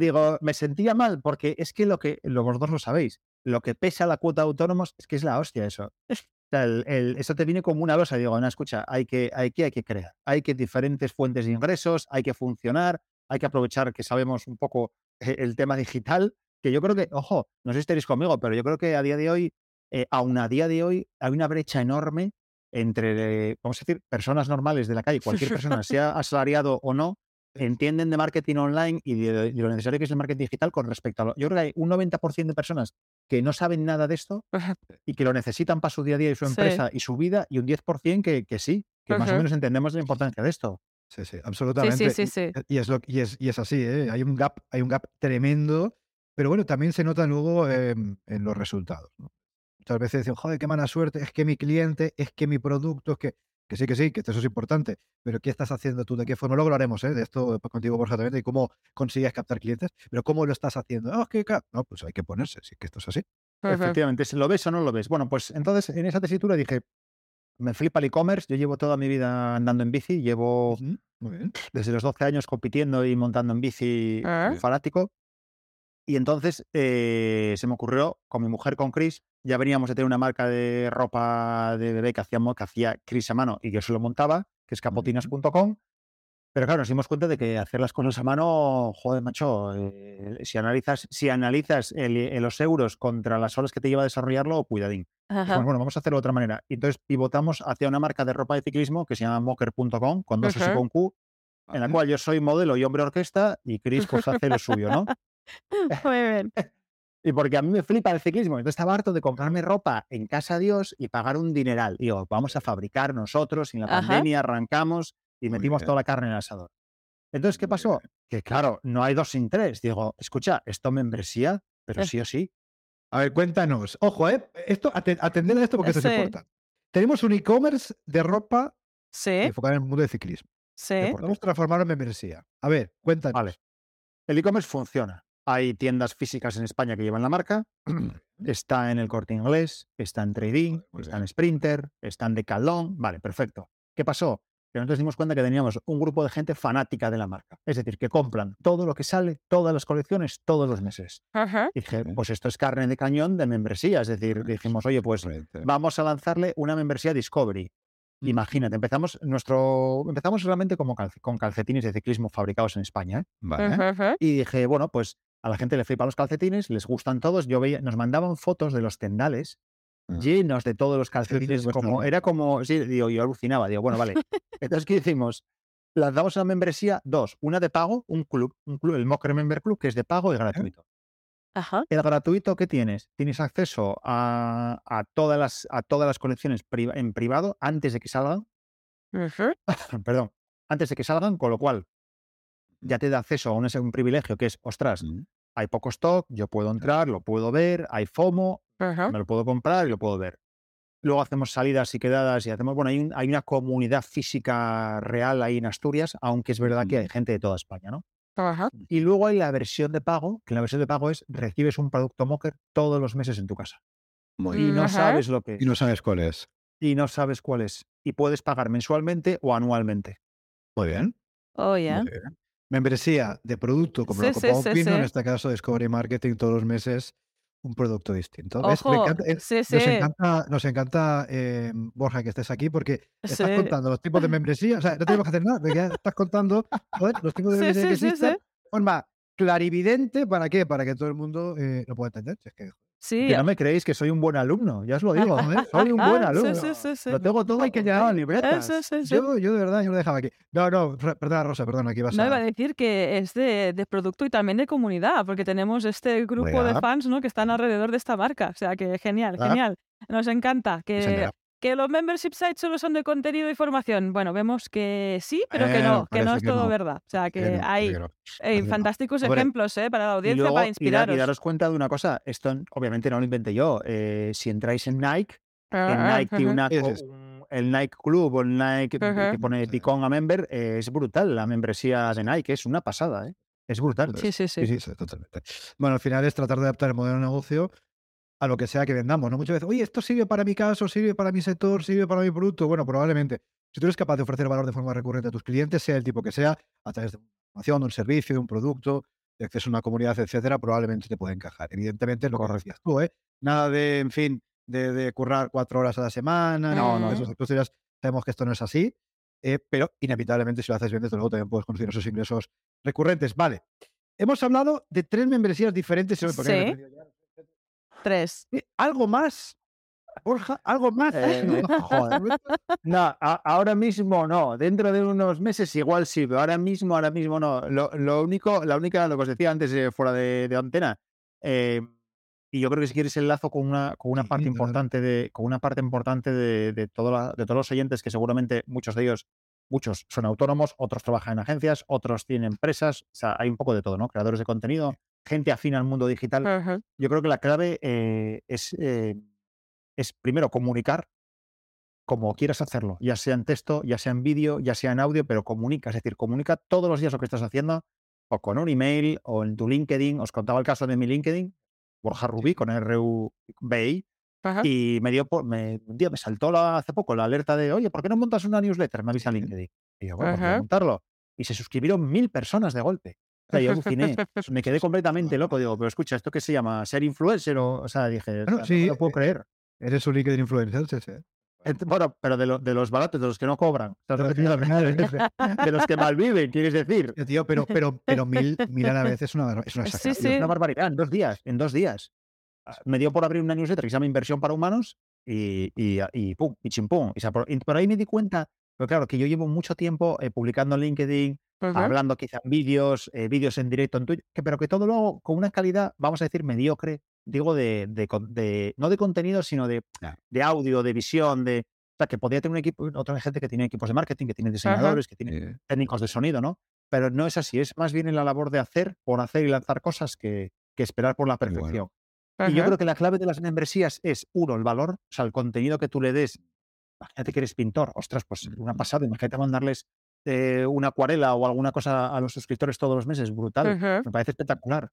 digo, me sentía mal, porque es que lo que, los dos lo sabéis, lo que pesa la cuota de autónomos es que es la hostia eso. O sea, el, el, eso te viene como una losa, digo, no, escucha, hay que, hay que, hay que crear, hay que diferentes fuentes de ingresos, hay que funcionar, hay que aprovechar que sabemos un poco el tema digital, que yo creo que, ojo, no sé si estaréis conmigo, pero yo creo que a día de hoy, eh, aún a día de hoy, hay una brecha enorme entre, eh, vamos a decir, personas normales de la calle, cualquier persona, sea asalariado o no, entienden de marketing online y de, de lo necesario que es el marketing digital con respecto a lo... Yo creo que hay un noventa por ciento de personas que no saben nada de esto y que lo necesitan para su día a día y su empresa, sí, y su vida, y un diez por ciento que, que sí, que uh-huh, más o menos entendemos la importancia de esto. Sí, sí, absolutamente. Sí, sí, sí, sí. Y, y, es lo, y, es, y es así, ¿eh? Hay un gap, hay un gap tremendo, pero bueno, también se nota luego eh, en los resultados, ¿no? Muchas veces dicen, joder, qué mala suerte, es que mi cliente, es que mi producto, es que... Que sí, que sí, que eso es importante, pero ¿qué estás haciendo tú? ¿De qué forma? Luego lo haremos, ¿eh? De esto pues, contigo, Borja, también, de cómo consigues captar clientes, pero ¿cómo lo estás haciendo? Oh, es que, claro. No, pues hay que ponerse, sí, que esto es así. Perfect. Efectivamente, ¿lo ves o no lo ves? Bueno, pues entonces, en esa tesitura dije... Me flipa el e-commerce, yo llevo toda mi vida andando en bici, llevo uh-huh. Muy bien. Desde los doce años compitiendo y montando en bici, uh-huh. fanático, y entonces eh, se me ocurrió, con mi mujer, con Chris, ya veníamos de tener una marca de ropa de bebé que hacíamos, que hacía Chris a mano y yo se lo montaba, que es capotinas punto com, pero claro, nos dimos cuenta de que hacer las cosas a mano, joder, macho, eh, si analizas, si analizas el, el, los euros contra las horas que te lleva a desarrollarlo, cuidadín. Bueno, bueno, vamos a hacerlo de otra manera. Entonces pivotamos hacia una marca de ropa de ciclismo que se llama Mocker punto com, con dos S y con Q, en la cual yo soy modelo y hombre orquesta y Chris pues hace lo suyo, ¿no? Muy bien. Y porque a mí me flipa el ciclismo, entonces estaba harto de comprarme ropa en casa Dios y pagar un dineral. Y digo, vamos a fabricar nosotros, y en la Ajá. pandemia arrancamos y metimos toda la carne en el asador. Entonces, ¿qué pasó? Que claro, no hay dos sin tres. Digo, escucha, esto membresía, pero sí o sí. A ver, cuéntanos. Ojo, ¿eh? Esto, atender a esto porque sí. esto es importante. Tenemos un e-commerce de ropa sí. enfocado en el mundo de ciclismo. Sí. Podemos transformarlo en membresía. A ver, cuéntanos. Vale. El e-commerce funciona. Hay tiendas físicas en España que llevan la marca. Está en el Corte Inglés, está en Trading, está en Sprinter, está en Decathlon. Vale, perfecto. ¿Qué pasó? Que nosotros dimos cuenta que teníamos un grupo de gente fanática de la marca. Es decir, que compran todo lo que sale, todas las colecciones, todos los meses. Uh-huh. Y dije, pues esto es carne de cañón de membresía. Es decir, dijimos, oye, pues vamos a lanzarle una membresía Discovery. Imagínate, empezamos nuestro empezamos realmente como calc- con calcetines de ciclismo fabricados en España, ¿eh? Vale, ¿eh? Uh-huh. Y dije, bueno, pues a la gente le flipan los calcetines, les gustan todos. Yo veía, nos mandaban fotos de los tendales llenos de todos los calcetines, sí, sí, como, era como, sí, digo, yo alucinaba, digo, bueno, vale. Entonces, ¿qué hicimos? Lanzamos una membresía, dos, una de pago, un club, un club, el Mocker Member Club, que es de pago y gratuito. Ajá. El gratuito, ¿qué tienes? Tienes acceso a, a, todas, las, a todas las colecciones pri- en privado antes de que salgan. Uh-huh. Perdón, antes de que salgan, con lo cual ya te da acceso a un, un privilegio que es, ostras, uh-huh. hay poco stock, yo puedo entrar, lo puedo ver, hay FOMO, me lo puedo comprar y lo puedo ver. Luego hacemos salidas y quedadas y hacemos... Bueno, hay, un, hay una comunidad física real ahí en Asturias, aunque es verdad que hay gente de toda España, ¿no? Ajá. Y luego hay la versión de pago, que la versión de pago es recibes un producto Mocker todos los meses en tu casa. Muy y bien. no Ajá. sabes lo que es. Y no sabes cuál es. Y no sabes cuál es. Y puedes pagar mensualmente o anualmente. Muy bien. Oh, yeah. Muy bien. Membresía de producto, como sí, lo que sí, sí, sí. en este caso Discovery Marketing, todos los meses. Un producto distinto. Ojo, me encanta, sí, nos, sí. Encanta, nos encanta, eh, Borja, que estés aquí porque estás sí. contando los tipos de membresía. O sea, no tenemos que hacer nada, ya estás contando joder, los tipos de sí, membresía sí, que existen. Sí, sí. Forma clarividente, ¿para qué? Para que todo el mundo eh, lo pueda entender. Si es que, Sí. Que no me creéis que soy un buen alumno, ya os lo digo, ¿eh? Soy un buen alumno. Sí, sí, sí, sí. Lo tengo todo y que llevaba libretas. Sí, sí, sí. Yo, yo de verdad, yo lo dejaba aquí. No, no, perdona Rosa, perdona, aquí vas a... No, iba a decir que es de, de producto y también de comunidad, porque tenemos este grupo Oiga. de fans, ¿no?, que están alrededor de esta marca, o sea que genial, ah. genial. Nos encanta que... Nos encanta. ¿Que los membership sites solo son de contenido y formación? Bueno, vemos que sí, pero que no, eh, que no es que todo no. verdad. O sea, que, que no, hay que no. Hey, fantásticos no. ejemplos eh, para la audiencia, y luego, para inspiraros. Y, da, y daros cuenta de una cosa, esto obviamente no lo inventé yo. Eh, si entráis en Nike, ah, en Nike uh-huh. tiene una, un, el Nike Club o el Nike uh-huh. que pone Become a Member, eh, es brutal. La membresía de Nike es una pasada, ¿eh? Es brutal. Sí, sí, sí. sí, sí totalmente. Bueno, al final es tratar de adaptar el modelo de negocio a lo que sea que vendamos, ¿no? Muchas veces, oye, esto sirve para mi caso, sirve para mi sector, sirve para mi producto. Bueno, probablemente. Si tú eres capaz de ofrecer valor de forma recurrente a tus clientes, sea el tipo que sea, a través de una información, de un servicio, de un producto, de acceso a una comunidad, etcétera, probablemente te puede encajar. Evidentemente, lo que decías tú, ¿eh? Nada de, en fin, de, de currar cuatro horas a la semana. No, no, eso, entonces ya sabemos que esto no es así, eh, pero inevitablemente, si lo haces bien, desde luego también puedes conseguir esos ingresos recurrentes. Vale. Hemos hablado de tres membresías diferentes. ¿Sí? ¿Sí? Tres. ¿Algo más, Borja? ¿Algo más? Eh, no, joder. no a, ahora mismo no. Dentro de unos meses igual sí, pero ahora mismo, ahora mismo no. Lo, lo único, la única, lo que os decía antes, eh, fuera de, de antena, eh, y yo creo que si quieres el lazo con una, con una parte importante de, con una parte importante de, de, todo la, de todos los oyentes, que seguramente muchos de ellos, muchos son autónomos, otros trabajan en agencias, otros tienen empresas, o sea, hay un poco de todo, ¿no? Creadores de contenido, gente afín al mundo digital. Uh-huh. Yo creo que la clave eh, es, eh, es primero comunicar como quieras hacerlo, ya sea en texto, ya sea en vídeo, ya sea en audio, pero comunica, es decir, comunica todos los días lo que estás haciendo, o con un email, o en tu LinkedIn. Os contaba el caso de mi LinkedIn, Borja Rubí, con R U B I, uh-huh. y me dio por, me, un día me saltó la, hace poco la alerta de, oye, ¿por qué no montas una newsletter? Me avisa LinkedIn. Y yo, bueno, uh-huh. ¿por qué montarlo? Y se suscribieron mil personas de golpe. Yo aluciné, me quedé completamente loco. Digo, pero escucha, ¿esto qué se llama? ¿Ser influencer? O, o sea, dije, bueno, sí, no lo puedo creer. Eres un LinkedIn influencer, sí, sí. Bueno, pero de, lo, de los baratos, de los que no cobran. De los que malviven, quieres decir. Sí, tío, pero, pero, pero mil, mil a la vez es una, es una, sí, sí. Es una barbaridad. En dos días, en dos días. Me dio por abrir una newsletter que se llama Inversión para Humanos y, y, y pum, y chimpum. Y, y por ahí me di cuenta, pero claro, que yo llevo mucho tiempo eh, publicando en LinkedIn, uh-huh. hablando quizá en vídeos, eh, vídeos en directo en Twitch, que, pero que todo lo hago con una calidad, vamos a decir, mediocre, digo, de, de, de no de contenido, sino de, no. de audio, de visión, de, o sea, que podría tener un equipo, otra gente que tiene equipos de marketing, que tiene diseñadores, uh-huh. que tiene yeah. técnicos de sonido, ¿no? Pero no es así, es más bien en la labor de hacer, por hacer y lanzar cosas que, que esperar por la perfección. Bueno. Uh-huh. Y yo creo que la clave de las membresías es, uno, el valor, o sea, el contenido que tú le des. Imagínate que eres pintor, ostras, pues una pasada, imagínate mandarles Eh, una acuarela o alguna cosa a los suscriptores todos los meses, brutal, uh-huh. me parece espectacular,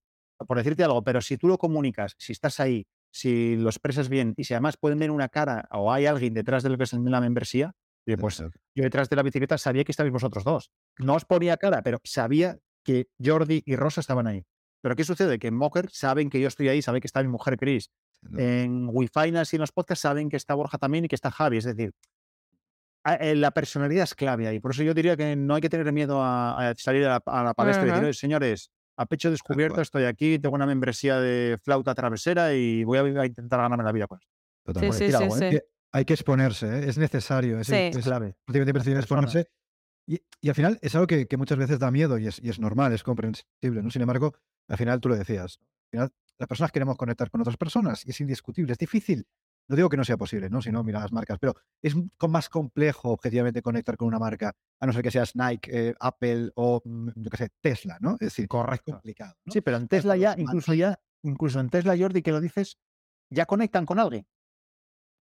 por decirte algo, pero si tú lo comunicas, si estás ahí, si lo expresas bien y si además pueden ver una cara o hay alguien detrás de lo que es la membresía, pues uh-huh. yo detrás de la bicicleta sabía que estabais vosotros dos, no os ponía cara, pero sabía que Jordi y Rosa estaban ahí. Pero ¿qué sucede? Que en Mocker saben que yo estoy ahí, saben que está mi mujer Chris, uh-huh. en WeFinance y en los podcasts saben que está Borja también y que está Javi, es decir, la personalidad es clave ahí. Por eso yo diría que no hay que tener miedo a, a salir a la, a la palestra uh-huh. y decir, señores, a pecho descubierto estoy aquí, tengo una membresía de flauta travesera y voy a, a intentar ganarme la vida con esto. Sí, sí, sí, algo, sí. ¿eh? Hay que exponerse, ¿eh? Es necesario, es, sí. es, es clave. Es exponerse. Y, y al final es algo que, que muchas veces da miedo y es, y es normal, es comprensible, ¿no? Sin embargo, al final tú lo decías, al final las personas queremos conectar con otras personas y es indiscutible, es difícil. No digo que no sea posible, ¿no? Si no, mira las marcas. Pero es más complejo, objetivamente, conectar con una marca, a no ser que seas Nike, eh, Apple o, yo qué sé, Tesla, ¿no? Es decir, correcto, complicado, ¿no? Sí, pero en Tesla ya, incluso ya, incluso en Tesla, Jordi, que lo dices, ya conectan con alguien.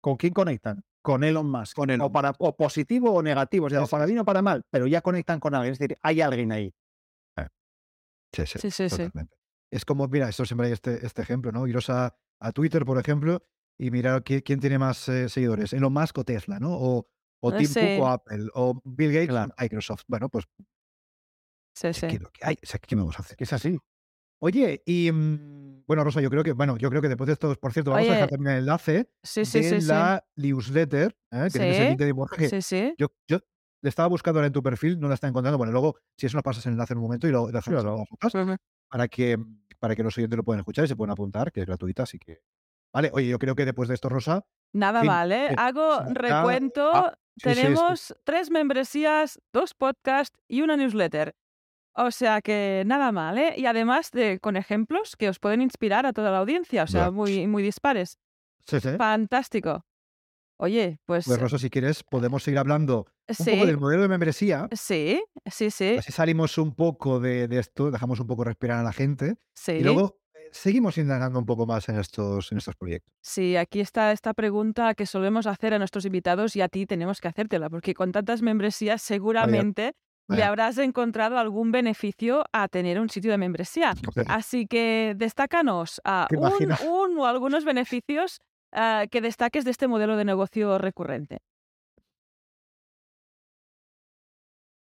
¿Con quién conectan? Con Elon Musk. Con Elon. O, para, o positivo o negativo, o sea, o para bien o para mal, pero ya conectan con alguien. Es decir, hay alguien ahí. Sí, sí, sí, sí, totalmente. Sí. Es como, mira, esto siempre hay este, este ejemplo, ¿no? Iros a, a Twitter, por ejemplo, y mirar quién tiene más eh, seguidores, Elon Musk o Tesla, ¿no? O, o Tim sí. Cook o Apple, o Bill Gates claro. o Microsoft. Bueno, pues... Sí, sí. ¿Qué, qué, hay? ¿Qué vamos a hacer? Que es así. Oye, y... Bueno, Rosa, yo creo que... Bueno, yo creo que después de esto, por cierto, vamos Oye. a dejar también el enlace sí, sí, de sí, la sí. newsletter, ¿eh? Que sí. es el link de Borja. Sí, sí. Yo, yo le estaba buscando ahora en tu perfil, no la está encontrando. Bueno, luego, si eso nos pasas el enlace en un momento y lo dejamos sí, para que, para que los oyentes lo puedan escuchar y se puedan apuntar, que es gratuita, así que... Vale, oye, yo creo que después de esto, Rosa... Nada, fin, vale. Eh, Hago recuento. Ah, sí, Tenemos sí, sí, sí. tres membresías, dos podcasts y una newsletter. O sea que nada mal, ¿eh? Y además de con ejemplos que os pueden inspirar a toda la audiencia. O sea, yeah. muy, muy dispares. Sí, sí. Fantástico. Oye, pues... Pues Rosa, si quieres, podemos seguir hablando un sí. poco del modelo de membresía. Sí, sí, sí. Así salimos un poco de, de esto, dejamos un poco respirar a la gente. Sí. Y luego eh, seguimos indagando un poco más en estos, en estos proyectos. Sí, aquí está esta pregunta que solemos hacer a nuestros invitados y a ti tenemos que hacértela, porque con tantas membresías seguramente... Vaya. Le habrás encontrado algún beneficio a tener un sitio de membresía. Okay. Así que destácanos a un, un o algunos beneficios uh, que destaques de este modelo de negocio recurrente.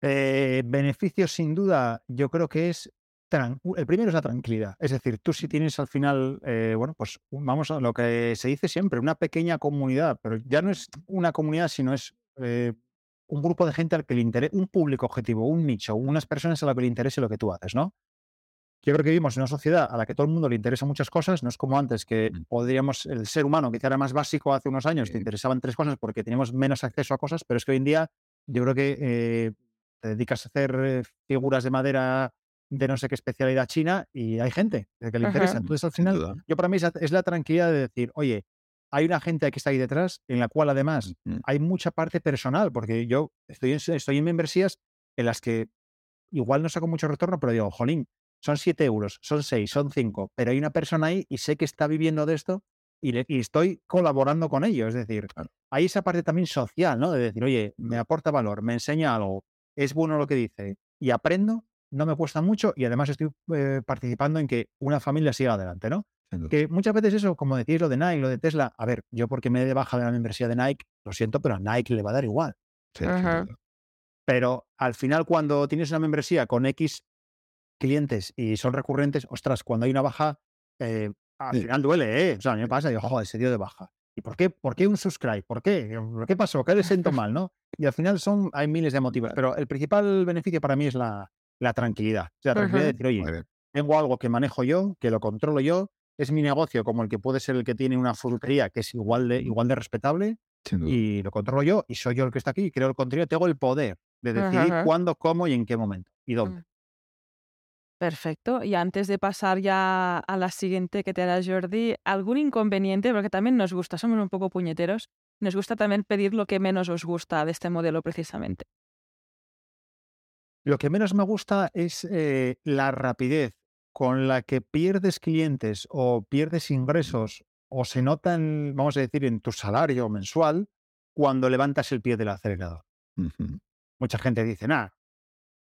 Eh, beneficios, sin duda, yo creo que es... Tran- el primero es la tranquilidad. Es decir, tú si tienes al final, eh, bueno, pues vamos a lo que se dice siempre, una pequeña comunidad, pero ya no es una comunidad, sino es... Eh, un grupo de gente al que le interese, un público objetivo, un nicho, unas personas a las que le interese lo que tú haces, ¿no? Yo creo que vivimos en una sociedad a la que todo el mundo le interesa muchas cosas, no es como antes que podríamos, el ser humano quizá era más básico hace unos años, te interesaban tres cosas porque teníamos menos acceso a cosas, pero es que hoy en día yo creo que eh, te dedicas a hacer eh, figuras de madera de no sé qué especialidad china y hay gente que le interesa. Ajá. Entonces al final, yo para mí es la tranquilidad de decir, oye, hay una gente que está ahí detrás, en la cual además hay mucha parte personal, porque yo estoy en, estoy en membresías en las que igual no saco mucho retorno, pero digo, jolín, son siete euros, son seis, son cinco, pero hay una persona ahí y sé que está viviendo de esto y, le, y estoy colaborando con ello. Es decir, hay esa parte también social, ¿no? De decir, oye, me aporta valor, me enseña algo, es bueno lo que dice y aprendo, no me cuesta mucho y además estoy eh, participando en que una familia siga adelante, ¿no? Que muchas veces eso, como decís lo de Nike, lo de Tesla, a ver, yo porque me he de baja de la membresía de Nike, lo siento, pero a Nike le va a dar igual. Sí, pero al final cuando tienes una membresía con X clientes y son recurrentes, ostras, cuando hay una baja, eh, al sí. final duele, ¿eh? O sea, a mí me pasa, digo, joder, se dio de baja. ¿Y por qué, por qué un subscribe? ¿Por qué? ¿Qué pasó? ¿Qué le siento mal? ¿No? Y al final son, hay miles de motivos, pero el principal beneficio para mí es la, la tranquilidad. O sea, la tranquilidad de decir, oye, tengo algo que manejo yo, que lo controlo yo, es mi negocio, como el que puede ser el que tiene una frutería, que es igual de, igual de respetable, y lo controlo yo, y soy yo el que está aquí, y creo el contenido, tengo el poder de decidir ajá, ajá. cuándo, cómo y en qué momento, y dónde. Perfecto. Y antes de pasar ya a la siguiente que te hará Jordi, ¿algún inconveniente? Porque también nos gusta, somos un poco puñeteros, nos gusta también pedir lo que menos os gusta de este modelo precisamente. Lo que menos me gusta es eh, la rapidez con la que pierdes clientes o pierdes ingresos o se nota, en, vamos a decir, en tu salario mensual cuando levantas el pie del acelerador. Uh-huh. Mucha gente dice, nah,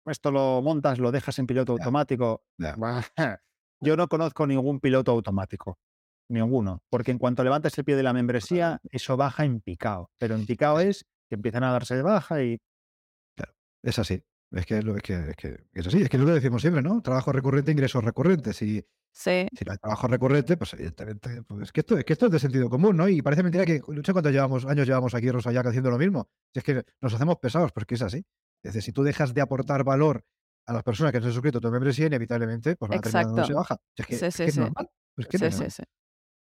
esto lo montas, lo dejas en piloto yeah. automático. Yeah. Yo no conozco ningún piloto automático, ninguno, porque en cuanto levantas el pie de la membresía, claro. eso baja en picado, pero en picado es que empiezan a darse de baja y... Claro, es así. Es que, es, que, es, que, es así, es que lo decimos siempre, ¿no? Trabajo recurrente, ingresos recurrentes. Y sí. si no hay trabajo recurrente, pues evidentemente, pues es que esto, es que esto es de sentido común, ¿no? Y parece mentira que, no sé cuántos llevamos, años llevamos aquí, Rosa, ya haciendo lo mismo. Si es que nos hacemos pesados, pues que es así. Es decir, si tú dejas de aportar valor a las personas que no se han suscrito a tu membresía, inevitablemente, pues van a terminar dándose baja. Si es que, sí, sí, es, que sí. es normal. Pues que sí, normal. Sí, sí.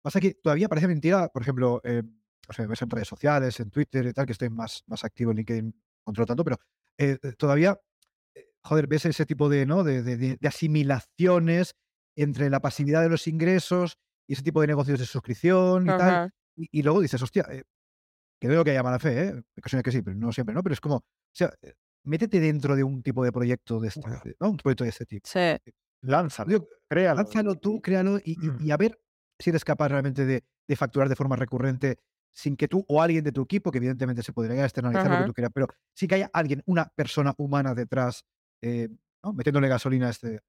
Pasa que todavía parece mentira, por ejemplo, eh, o sea, ves en redes sociales, en Twitter y tal, que estoy más, más activo en LinkedIn, controlo tanto, pero eh, todavía... Joder, ves ese tipo de, ¿no? de, de, de asimilaciones entre la pasividad de los ingresos y ese tipo de negocios de suscripción y ajá. tal. Y, y luego dices, hostia, eh, que veo que haya mala fe, ¿eh? Ocasiones que sí, pero no siempre, ¿no? Pero es como, o sea, eh, métete dentro de un tipo de proyecto de este, ¿no? Un proyecto de este tipo. Sí. Lánzalo, Yo, créalo. Lánzalo tú, créalo y, y, y a ver si eres capaz realmente de, de facturar de forma recurrente sin que tú o alguien de tu equipo, que evidentemente se podría externalizar ajá. lo que tú quieras, pero sí que haya alguien, una persona humana detrás. Eh, ¿no? Metiéndole gasolina a este.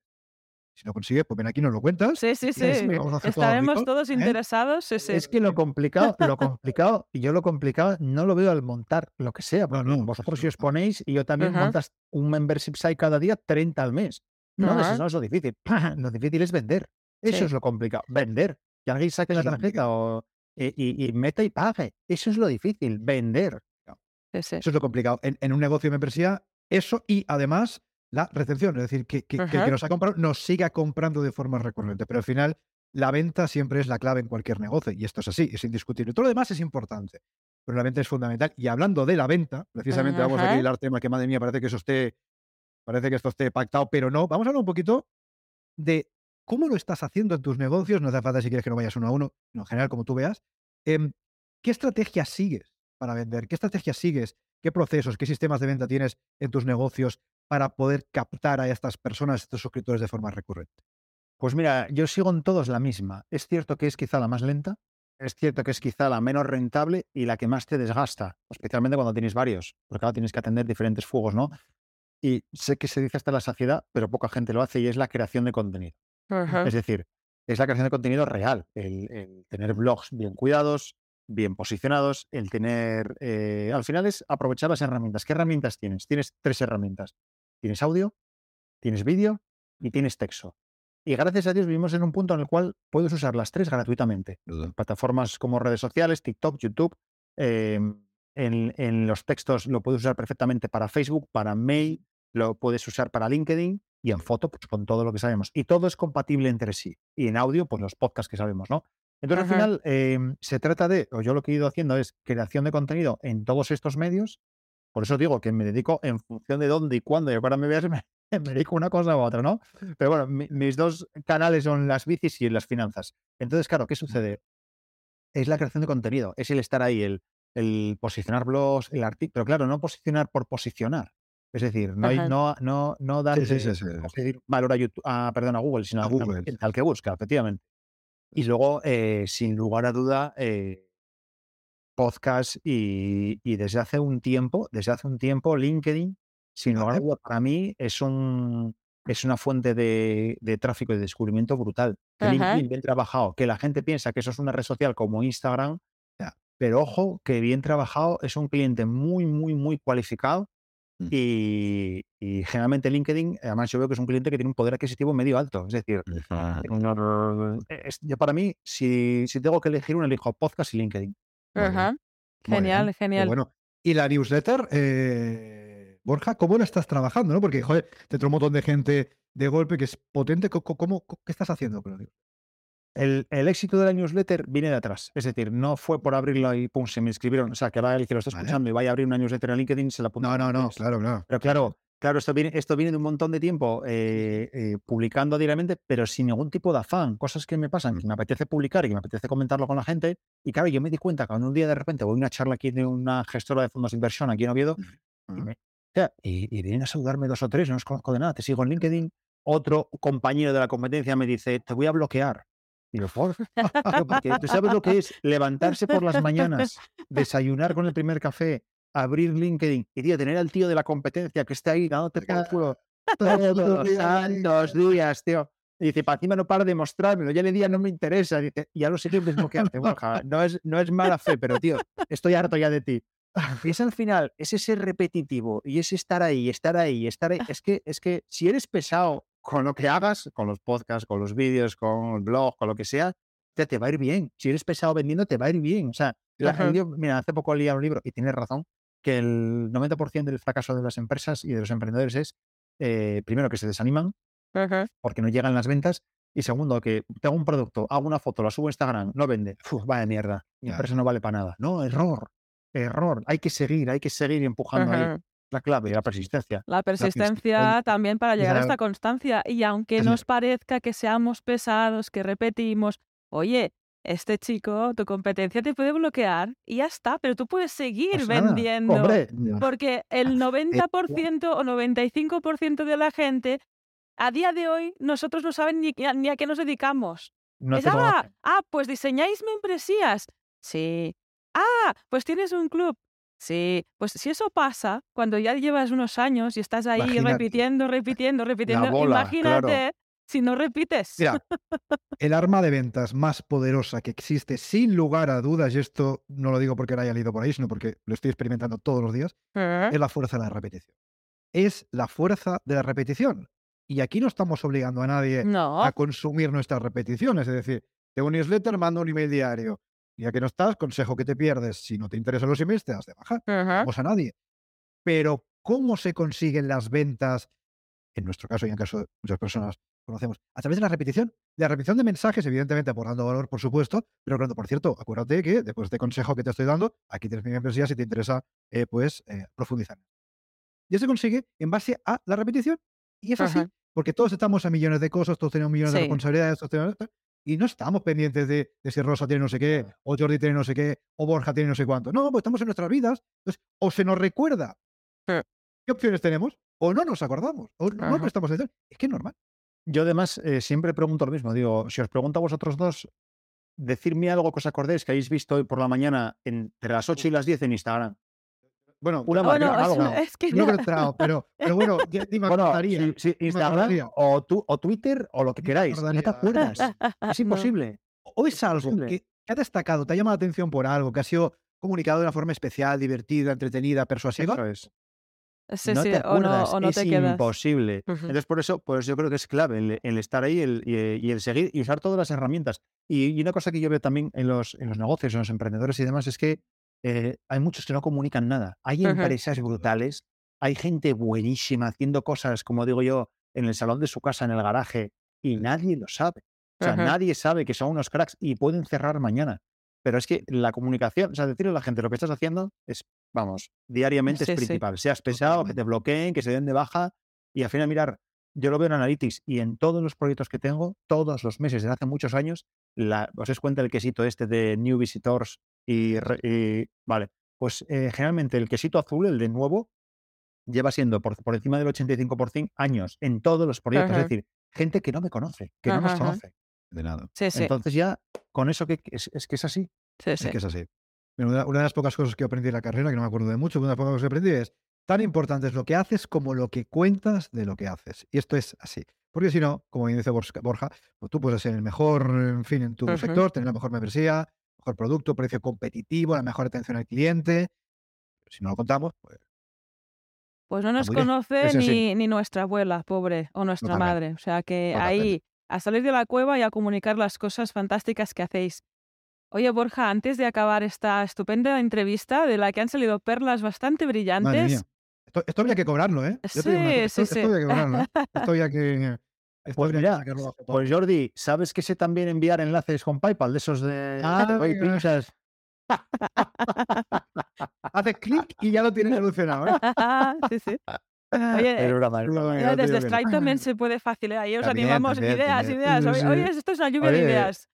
Si no consigues, pues ven aquí, nos lo cuentas. Sí, sí, sí. Estaremos todo todos interesados. ¿Eh? Sí, sí. Es que lo complicado, lo complicado, y yo lo complicado no lo veo al montar lo que sea. No, no, vosotros si os ponéis, y yo también uh-huh. montas un membership site cada día, treinta al mes. No, uh-huh. eso no es lo difícil. Lo difícil es vender. Eso sí. es lo complicado. Vender. Que alguien saque sí, la tarjeta o, y, y, y meta y pague. Eso es lo difícil. Vender. Sí, sí. Eso es lo complicado. En, en un negocio de membresía, eso y además. La retención, es decir, que, que, que el que nos ha comprado nos siga comprando de forma recurrente, pero al final la venta siempre es la clave en cualquier negocio, y esto es así, es indiscutible. Todo lo demás es importante, pero la venta es fundamental. Y hablando de la venta, precisamente uh-huh. vamos a hilar tema que, madre mía, parece que eso esté, parece que esto esté pactado, pero no. Vamos a hablar un poquito de cómo lo estás haciendo en tus negocios. No hace falta, si quieres, que no vayas uno a uno, sino en general, como tú veas. Eh, ¿Qué estrategias sigues para vender? ¿Qué estrategias sigues? ¿Qué procesos, qué sistemas de venta tienes en tus negocios para poder captar a estas personas, a estos suscriptores, de forma recurrente? Pues mira, yo sigo en todos la misma. Es cierto que es quizá la más lenta, es cierto que es quizá la menos rentable y la que más te desgasta, especialmente cuando tienes varios, porque ahora tienes que atender diferentes fuegos, ¿no? Y sé que se dice hasta la saciedad, pero poca gente lo hace, y es la creación de contenido. Uh-huh. Es decir, es la creación de contenido real, el, el tener blogs bien cuidados, bien posicionados, el tener... Eh, al final es aprovechar las herramientas. ¿Qué herramientas tienes? Tienes tres herramientas. Tienes audio, tienes vídeo y tienes texto. Y gracias a Dios vivimos en un punto en el cual puedes usar las tres gratuitamente. En plataformas como redes sociales, TikTok, YouTube. Eh, en, en los textos lo puedes usar perfectamente para Facebook, para mail, lo puedes usar para LinkedIn, y en foto, pues con todo lo que sabemos. Y todo es compatible entre sí. Y en audio, pues los podcasts que sabemos, ¿no? Entonces, ajá, al final, eh, se trata de, o yo lo que he ido haciendo es creación de contenido en todos estos medios. Por eso digo que me dedico en función de dónde y cuándo, y para me veas, me, me dedico una cosa u otra, ¿no? Pero bueno, mi, mis dos canales son las bicis y las finanzas. Entonces, claro, ¿qué sucede? Es la creación de contenido, es el estar ahí, el, el posicionar blogs, el artículo. Pero claro, no posicionar por posicionar. Es decir, no, hay, no, no, no dar sí, sí, sí, sí. valor a, YouTube, a, perdón, a Google, sino a Google, al que busca, efectivamente. Y luego, eh, sin lugar a duda, eh, podcast y, y desde hace un tiempo, desde hace un tiempo, LinkedIn, sin lugar a duda, para mí es un es una fuente de, de tráfico y de descubrimiento brutal. Que LinkedIn bien trabajado, que la gente piensa que eso es una red social como Instagram, pero ojo, que bien trabajado es un cliente muy, muy, muy cualificado. Y, y generalmente LinkedIn, además yo veo que es un cliente que tiene un poder adquisitivo medio alto. Es decir, es, yo para mí, si, si tengo que elegir uno, elijo podcast y LinkedIn. Ajá. Genial, bien. genial. Bueno, y la newsletter, eh, Borja, ¿cómo la estás trabajando? ¿No? Porque, joder, te trae un montón de gente de golpe que es potente. ¿Cómo, cómo, ¿Qué estás haciendo con la newsletter? El, el éxito de la newsletter viene de atrás. Es decir, no fue por abrirlo y pum, se me inscribieron. O sea, que ahora el que lo está escuchando vale. y vaya a abrir una newsletter en LinkedIn se la apunta. No, no, no, claro, claro. Pero claro, claro esto, viene, esto viene de un montón de tiempo eh, eh, publicando diariamente, pero sin ningún tipo de afán. Cosas que me pasan, que me apetece publicar y que me apetece comentarlo con la gente. Y claro, yo me di cuenta que un día de repente voy a una charla aquí de una gestora de fondos de inversión aquí en Oviedo uh-huh. y, me, y, y vienen a saludarme dos o tres, no os conozco de nada, te sigo en LinkedIn. Otro compañero de la competencia me dice, te voy a bloquear. Digo, por porque tú sabes lo que es levantarse por las mañanas, desayunar con el primer café, abrir LinkedIn y, tío, tener al tío de la competencia que está ahí dándote por culo todos los días, tío. Y dice, para encima no para de mostrármelo, ya le día no me interesa. Dice, ya lo sé que es bloquearte, Borja. No es, no es mala fe, pero, tío, estoy harto ya de ti. Y es al final, es ese repetitivo y es estar ahí, estar ahí, estar ahí. Es que, es que si eres pesado con lo que hagas, con los podcasts, con los vídeos, con el blog, con lo que sea, te, te va a ir bien. Si eres pesado vendiendo, te va a ir bien. O sea, la gente, mira, hace poco leía un libro, y tienes razón, que el noventa por ciento del fracaso de las empresas y de los emprendedores es, eh, primero, que se desaniman, ajá, porque no llegan las ventas, y segundo, que tengo un producto, hago una foto, la subo a Instagram, no vende, uf, vaya mierda, mi claro. empresa no vale para nada. No, error, error. Hay que seguir, hay que seguir empujando ajá. ahí. La clave, la persistencia. La persistencia la persist- también para llegar a esta constancia. Y aunque nos parezca que seamos pesados, que repetimos, oye, este chico, tu competencia te puede bloquear y ya está, pero tú puedes seguir pues vendiendo. Hombre, porque el noventa por ciento o noventa y cinco por ciento de la gente, a día de hoy, nosotros no saben ni, ni a qué nos dedicamos. No es, ah, ah, pues diseñáis membresías. Sí. Ah, pues tienes un club. Sí, pues si eso pasa, cuando ya llevas unos años y estás ahí imagínate. repitiendo, repitiendo, repitiendo, bola, imagínate claro. si no repites. Mira, el arma de ventas más poderosa que existe, sin lugar a dudas, y esto no lo digo porque lo haya leído por ahí, sino porque lo estoy experimentando todos los días, ¿eh? es la fuerza de la repetición. Es la fuerza de la repetición. Y aquí no estamos obligando a nadie no. a consumir nuestras repeticiones. Es decir, de un newsletter mando un email diario. Ya que no estás, consejo que te pierdes. Si no te interesan los emails, te das de bajar. Uh-huh. No a nadie. Pero, ¿cómo se consiguen las ventas? En nuestro caso y en el caso de muchas personas, conocemos. A través de la repetición, de la repetición de mensajes, evidentemente aportando valor, por supuesto, pero claro, por cierto, acuérdate que después de consejo que te estoy dando, aquí tienes mi membresía si te interesa, eh, pues, eh, profundizar. Y eso se consigue en base a la repetición. Y es Ajá. así, porque todos estamos a millones de cosas, todos tenemos millones sí. de responsabilidades, todos tenemos... Y no estamos pendientes de, de si Rosa tiene no sé qué, o Jordi tiene no sé qué, o Borja tiene no sé cuánto. No, pues estamos en nuestras vidas. Entonces, o se nos recuerda sí. qué opciones tenemos, o no nos acordamos, o no, no prestamos atención. Es que es normal. Yo además eh, siempre pregunto lo mismo. Digo, si os pregunto a vosotros dos, decidme algo que os acordéis que habéis visto hoy por la mañana entre las ocho y las diez en Instagram. Bueno, una bueno marina, algo, no, es que no creo no. pero, pero bueno, ya me acordaría. Bueno, sí, sí, Instagram me acordaría. O, tu, o Twitter o lo que queráis. No te acuerdas. Es imposible. No. O es algo es que te ha destacado, te ha llamado la atención por algo, que ha sido comunicado de una forma especial, divertida, entretenida, persuasiva. Eso es. Sí, no sí, te acuerdas, o no, o no es te quedas. Imposible. Uh-huh. Entonces, por eso, pues yo creo que es clave el, el estar ahí el, y, y el seguir y usar todas las herramientas. Y, y una cosa que yo veo también en los, en los negocios, en los emprendedores y demás, es que Eh, hay muchos que no comunican nada. Hay Ajá. empresas brutales, hay gente buenísima haciendo cosas, como digo yo, en el salón de su casa, en el garaje, y nadie lo sabe. O sea, Ajá. nadie sabe que son unos cracks y pueden cerrar mañana. Pero es que la comunicación, o sea, decirle a la gente lo que estás haciendo es, vamos, diariamente sí, es principal. Sí. Seas pesado, que te bloqueen, que se den de baja, y al final mirar, yo lo veo en Analytics y en todos los proyectos que tengo, todos los meses, desde hace muchos años, la, os des cuenta el quesito este de New Visitors, Y, y vale, pues eh, generalmente el quesito azul, el de nuevo, lleva siendo por, por encima del ochenta y cinco por ciento años en todos los proyectos. Ajá. Es decir, gente que no me conoce, que ajá, no nos ajá. conoce de nada. Sí, sí. Entonces ya con eso que es, es que es así. Sí, es sí. que es así. Una, una de las pocas cosas que aprendí en la carrera, que no me acuerdo de mucho, una de las pocas cosas que aprendí es tan importante es lo que haces como lo que cuentas de lo que haces. Y esto es así. Porque si no, como bien dice Borja, pues tú puedes ser el mejor, en fin, en tu ajá. sector, tener la mejor membresía, mejor producto, precio competitivo, la mejor atención al cliente. Si no lo contamos, pues... Pues no nos conoce ni, sí. ni nuestra abuela, pobre, o nuestra no, madre. O sea que no, ahí, a salir de la cueva y a comunicar las cosas fantásticas que hacéis. Oye, Borja, antes de acabar esta estupenda entrevista, de la que han salido perlas bastante brillantes... Madre mía. Esto, esto habría que cobrarlo, ¿eh? Yo sí, te digo una cosa, esto, sí, esto sí. Esto habría que cobrarlo, ¿eh? Esto habría que... Pues mira, pues Jordi, ¿sabes que sé también enviar enlaces con PayPal? De esos de... Ah, oye, pinchas. Haces clic y ya lo tienes solucionado, ¿eh? Sí, sí. Oye, eh, broma, broma, desde Stripe también se puede facilitar. Ahí os también, animamos. También, ideas, también. ideas. Oye, oye, esto es una lluvia oye. de ideas.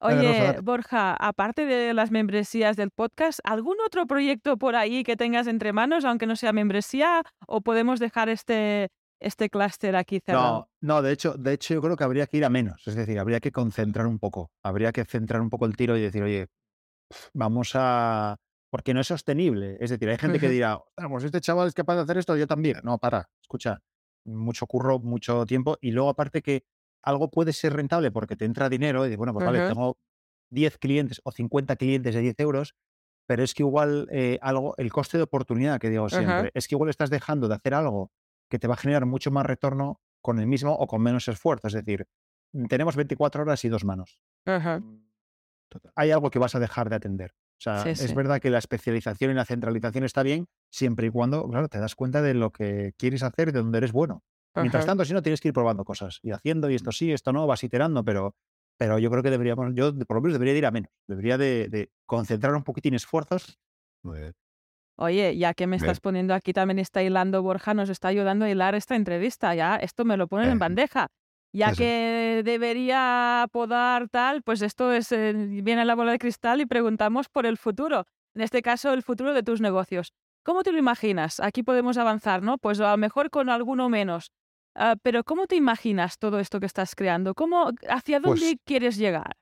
Oye, Borja, aparte de las membresías del podcast, ¿algún otro proyecto por ahí que tengas entre manos, aunque no sea membresía? ¿O podemos dejar este... este clúster aquí cerrado? No, no de, hecho, de hecho yo creo que habría que ir a menos. Es decir, habría que concentrar un poco. Habría que centrar un poco el tiro y decir, oye, vamos a... Porque no es sostenible. Es decir, hay gente que dirá, pues este chaval es capaz de hacer esto, yo también. No, para, escucha. Mucho curro, mucho tiempo. Y luego aparte que algo puede ser rentable porque te entra dinero y dices, bueno, pues vale, uh-huh. tengo diez clientes o cincuenta clientes de diez euros, pero es que igual eh, algo, el coste de oportunidad que digo siempre, uh-huh. es que igual estás dejando de hacer algo que te va a generar mucho más retorno con el mismo o con menos esfuerzo. Es decir, tenemos veinticuatro horas y dos manos. Ajá. Hay algo que vas a dejar de atender. O sea, sí, es sí. verdad que la especialización y la centralización está bien siempre y cuando, claro, te das cuenta de lo que quieres hacer y de dónde eres bueno. Ajá. Mientras tanto, si no, tienes que ir probando cosas y haciendo, y esto sí, esto no, vas iterando, pero, pero yo creo que deberíamos, yo por lo menos debería de ir a menos. Debería de, de concentrar un poquitín esfuerzos. Muy bien. Oye, ya que me Bien. estás poniendo aquí, también está hilando Borja, nos está ayudando a hilar esta entrevista. Ya esto me lo ponen eh, en bandeja. Ya eso. que debería podar tal, pues esto es eh, viene la bola de cristal y preguntamos por el futuro. En este caso, el futuro de tus negocios. ¿Cómo te lo imaginas? Aquí podemos avanzar, ¿no? Pues a lo mejor con alguno menos. Uh, pero ¿cómo te imaginas todo esto que estás creando? ¿Cómo, hacia dónde pues... quieres llegar?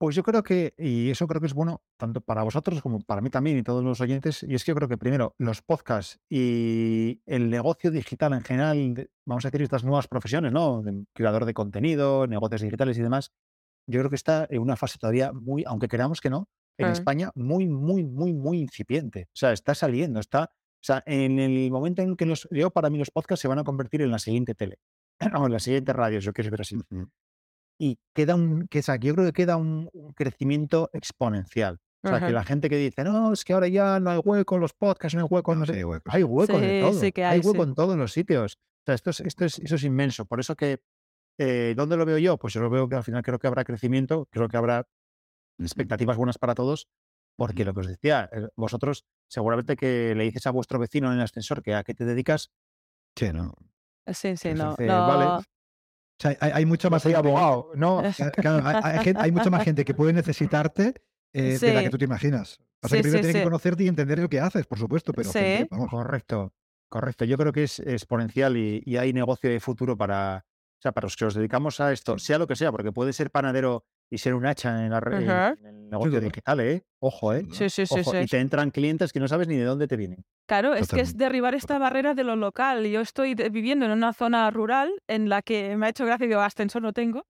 Pues yo creo que, y eso creo que es bueno tanto para vosotros como para mí también y todos los oyentes, y es que yo creo que primero los podcasts y el negocio digital en general, vamos a decir estas nuevas profesiones, ¿no? Creador de contenido, negocios digitales y demás, yo creo que está en una fase todavía muy, aunque queramos que no, en uh-huh. España muy, muy, muy, muy incipiente. O sea, está saliendo, está, o sea, en el momento en el que los, yo para mí los podcasts se van a convertir en la siguiente tele, o en la siguiente radio, yo quiero ver así. Uh-huh. Y queda un, que, o sea, yo creo que queda un, un crecimiento exponencial. O sea, ajá. que la gente que dice, no, es que ahora ya no hay hueco en los podcasts, no hay hueco, no sé. Hay hueco, sí, hay hueco sí, de todo. Sí que hay, hay hueco sí. en todos los sitios. O sea, esto es, esto es, eso es inmenso. Por eso que, eh, ¿dónde lo veo yo? Pues yo lo veo que al final creo que habrá crecimiento, creo que habrá expectativas buenas para todos, porque lo que os decía, vosotros seguramente que le dices a vuestro vecino en el ascensor que a qué te dedicas. Sí, no. Sí, sí, no. Dice, no. Vale. O sea, hay, hay mucho más... Soy abogado, ¿no? Claro, hay, hay, hay mucha más gente que puede necesitarte eh, sí. de la que tú te imaginas. O sea, sí, que primero sí, tienes sí. que conocerte y entender lo que haces, por supuesto, pero... Sí. Gente, vamos. Correcto, correcto. Yo creo que es exponencial y, y hay negocio de futuro para... O sea, para los que os dedicamos a esto, sea lo que sea, porque puede ser panadero y ser un hacha en, la red, uh-huh. en el negocio sí, digital, ¿eh? Ojo, ¿eh? Sí, sí, Ojo. sí, sí. Y te entran clientes que no sabes ni de dónde te vienen. Claro, Totalmente. es que es derribar esta Totalmente. barrera de lo local. Yo estoy viviendo en una zona rural en la que me ha hecho gracia, digo, ascensor no tengo,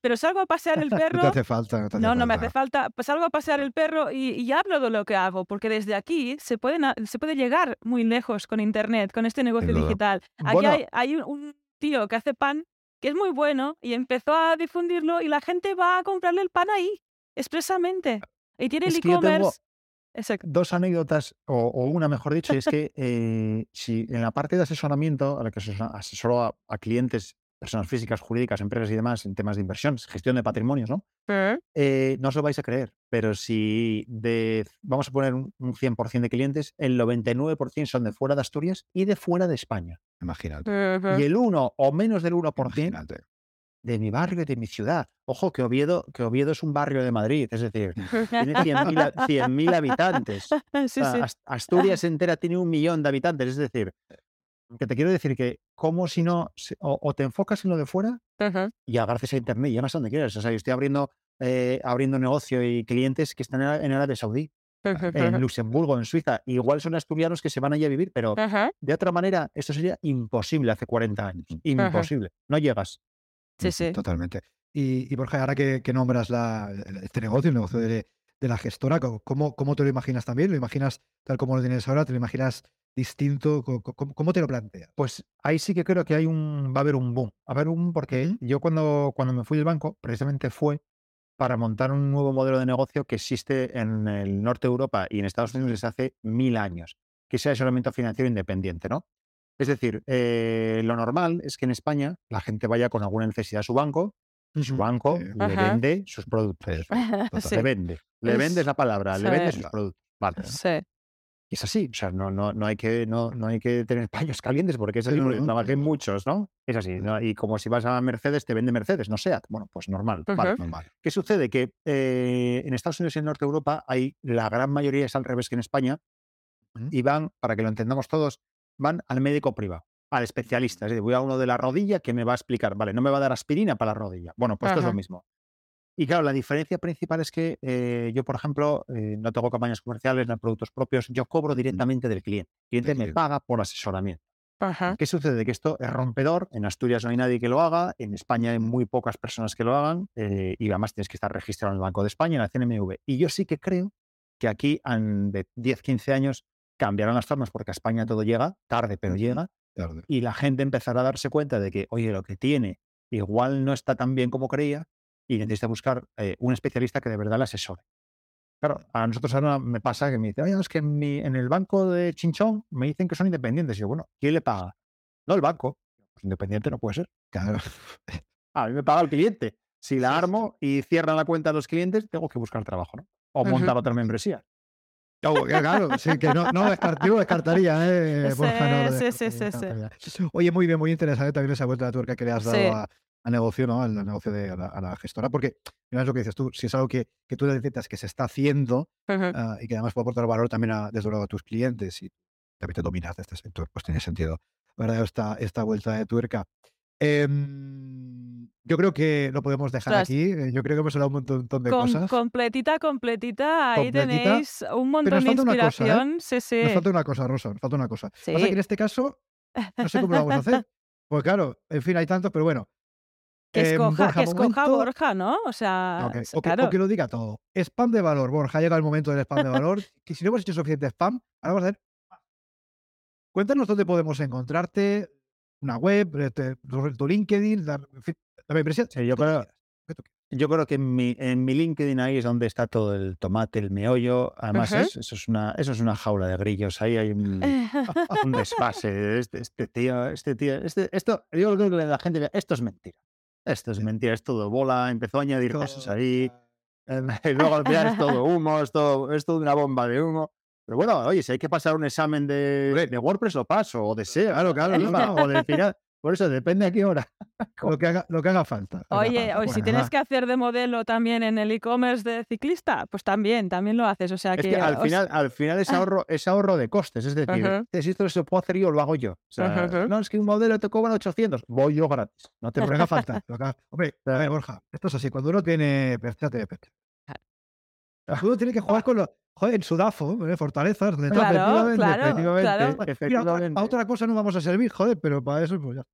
pero salgo a pasear el perro... No te hace falta. No, te hace no, falta. no me hace falta. Pues salgo a pasear el perro y, y hablo de lo que hago, porque desde aquí se, pueden, se puede llegar muy lejos con Internet, con este negocio Sin digital. Duda. Aquí bueno. hay, hay un tío que hace pan que es muy bueno, y empezó a difundirlo y la gente va a comprarle el pan ahí, expresamente. Y tiene el e-commerce. Dos anécdotas, o, o una mejor dicho, y es que eh, si en la parte de asesoramiento, a la que asesoro a, a clientes, personas físicas, jurídicas, empresas y demás, en temas de inversiones, gestión de patrimonios, ¿no? Uh-huh. Eh, no os lo vais a creer, pero si de, vamos a poner un, un cien por ciento de clientes, el noventa y nueve por ciento son de fuera de Asturias y de fuera de España. Imagínate. Uh-huh. Y el uno o menos del uno por ciento Imagínate. de mi barrio y de mi ciudad. Ojo, que Oviedo, que Oviedo es un barrio de Madrid, es decir, tiene cien mil habitantes. Sí, ah, sí. Asturias entera tiene un millón de habitantes, es decir... Que te quiero decir que, como si no, o, o te enfocas en lo de fuera uh-huh. y gracias a Internet llegas a donde quieras. O sea, yo estoy abriendo, eh, abriendo negocio y clientes que están en Arabia Saudí, uh-huh. en Luxemburgo, en Suiza. Igual son asturianos que se van allí a vivir, pero uh-huh. de otra manera, esto sería imposible hace cuarenta años. Imposible. Uh-huh. No llegas. Sí, sí. Totalmente. Y, y Borja, ahora que, que nombras la, este negocio, el negocio de, de la gestora, ¿cómo, ¿cómo te lo imaginas también? ¿Lo imaginas tal como lo tienes ahora? ¿Te lo imaginas distinto? ¿Cómo, cómo te lo planteas? Pues ahí sí que creo que hay un, va a haber un boom. Va a haber un boom porque yo cuando, cuando me fui del banco, precisamente fue para montar un nuevo modelo de negocio que existe en el norte de Europa y en Estados Unidos desde hace mil años, que es el asesoramiento financiero independiente, ¿no? Es decir, eh, lo normal es que en España la gente vaya con alguna necesidad a su banco, su banco sí. le Ajá. vende sus productos. Sí. Le vende. Le es... vende es la palabra, sí. le vende sus productos. Vale. Sí. Y es así, o sea, no, no, no, hay que, no, no hay que tener paños calientes porque es así, porque trabajé muchos, ¿no? Es así, ¿no? Y como si vas a Mercedes, te vende Mercedes, no SEAT. Bueno, pues normal, uh-huh. vale, normal. ¿Qué sucede? Que eh, en Estados Unidos y en el norte de Europa hay, la gran mayoría es al revés que en España, uh-huh. y van, para que lo entendamos todos, van al médico privado, al especialista. Es decir, voy a uno de la rodilla que me va a explicar, vale, no me va a dar aspirina para la rodilla. Bueno, pues uh-huh. esto es lo mismo. Y claro, la diferencia principal es que eh, yo, por ejemplo, eh, no tengo campañas comerciales, no hay productos propios, yo cobro directamente del cliente. El cliente me paga por asesoramiento. Ajá. ¿Qué sucede? Que esto es rompedor, en Asturias no hay nadie que lo haga, en España hay muy pocas personas que lo hagan eh, y además tienes que estar registrado en el Banco de España, en la C N M V. Y yo sí que creo que aquí en, de diez a quince años cambiarán las formas porque a España todo llega, tarde pero llega, tarde. Y la gente empezará a darse cuenta de que, oye, lo que tiene igual no está tan bien como creía, y necesita buscar eh, un especialista que de verdad le asesore. Claro, a nosotros ahora me pasa que me dicen, oye, es que en, mi, en el banco de Chinchón me dicen que son independientes. Y yo, bueno, ¿quién le paga? No, el banco. Pues independiente no puede ser. Claro. A mí me paga el cliente. Si la armo y cierran la cuenta a los clientes, tengo que buscar trabajo, ¿no? O montar uh-huh. otra membresía. Oh, claro, sí, que no, no descartaría, ¿eh? Por favor, sí, sí, sí, sí. Oye, muy bien, muy interesante también esa vuelta de la tuerca que le has dado sí. a... al negocio, ¿no? Al negocio de a la, a la gestora, porque mira, es lo que dices tú, si es algo que, que tú detectas que se está haciendo uh-huh. uh, y que además puede aportar valor también a, desde luego a tus clientes y también te dominas de este sector, pues tiene sentido, ¿verdad? Esta, esta vuelta de tuerca. Eh, yo creo que lo podemos dejar Tras, aquí. Yo creo que hemos hablado un montón de com, cosas. Completita, completita. Ahí completita, tenéis un montón de inspiración. Cosa, ¿eh? sí, sí. Nos falta una cosa, Rosa, nos falta una cosa. Sí. Pasa que en este caso, no sé cómo lo vamos a hacer. Pues claro, en fin, hay tantos, pero bueno. Que escoja, eh, Borja, que escoja momento... Borja, ¿no? O sea, okay. o, claro. que, o que lo diga todo. Spam de valor, Borja, llega el momento del spam de valor. Que si no hemos hecho suficiente spam, ahora vamos a hacer. Cuéntanos dónde podemos encontrarte, una web, tu, tu LinkedIn, la, en fin, la membresía. Sí, yo creo, Yo creo que en mi, en mi LinkedIn ahí es donde está todo el tomate, el meollo. Además, uh-huh. es, eso, es una, eso es una jaula de grillos. Ahí hay un, un desfase. Este, este tío, este tío, este, esto, yo creo que la gente, esto es mentira. Esto es mentira, es todo bola. Empezó a añadir cosas ahí. Y luego al final es todo humo, es todo, es todo una bomba de humo. Pero bueno, oye, si hay que pasar un examen de, de WordPress, lo paso, o de S E O, claro, claro, no, o de final. Por eso, depende a qué hora, lo que haga, lo que haga falta. Oye, o bueno, si tienes que hacer de modelo también en el e-commerce de ciclista, pues también, también lo haces. O sea que, es que al, o final, sea... al final es ahorro, es ahorro de costes. Es decir, uh-huh. si esto se puede hacer yo, lo hago yo. O sea, uh-huh. no, es que un modelo te cobran ochocientos, voy yo gratis. No te haga falta. Lo que haga... Hombre, pero a ver, Borja, esto es así, cuando uno tiene... Perchate, perchate. Uno tiene que jugar con los... Joder, en Sudafo, ¿eh? Fortalezas. Claro, efectivamente, claro, efectivamente. claro. Mira, efectivamente. A, a otra cosa no vamos a servir, joder, pero para eso pues ya.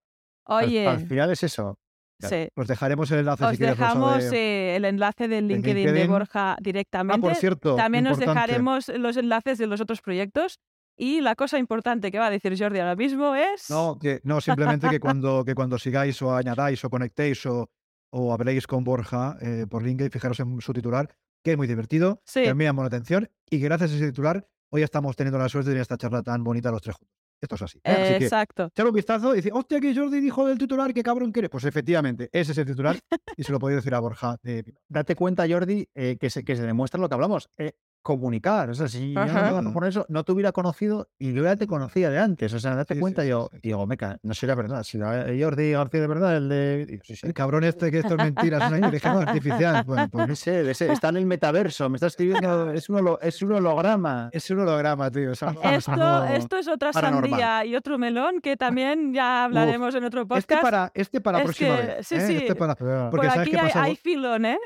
Oye. Al, al final es eso. Claro. Sí. Os dejaremos el enlace. Os si dejamos quieres, de, el enlace del de LinkedIn, LinkedIn de Borja directamente. Ah, por cierto, también importante. Os dejaremos los enlaces de los otros proyectos. Y la cosa importante que va a decir Jordi ahora mismo es... No, que, no simplemente que, cuando, que cuando sigáis o añadáis o conectéis o, o habléis con Borja eh, por LinkedIn, fijaros en su titular, que es muy divertido, sí. que me llamó la atención y que gracias a ese titular hoy estamos teniendo la suerte de tener esta charla tan bonita los tres juntos. Esto es así. ¿eh? así eh, que, exacto. Echar un vistazo y decir, hostia, que Jordi dijo del titular, qué cabrón que eres. Pues efectivamente, ese es el titular y se lo podéis decir a Borja. De... Date cuenta, Jordi, eh, que, se, que se demuestra lo que hablamos. Eh, comunicar. O sea, si yo no, no, por eso no te hubiera conocido y yo ya te conocía de antes. O sea, date sí, cuenta, sí, yo sí, sí. digo, meca, no será verdad. Si la, Jordi García de verdad, el de... Yo, sí, sí. El cabrón este que esto es mentira, es una inteligencia artificial. Bueno, pues no sé, está en el metaverso, me está escribiendo, es un, holo, es un holograma. Es un holograma, tío. Es algo, esto, algo esto es otra paranormal. Sandía y otro melón que también ya hablaremos Uf, en otro podcast. Este para, este para es próxima que, vez. Sí, ¿eh? sí. Este para, porque por aquí sabes qué pasa, hay, hay filón, ¿eh?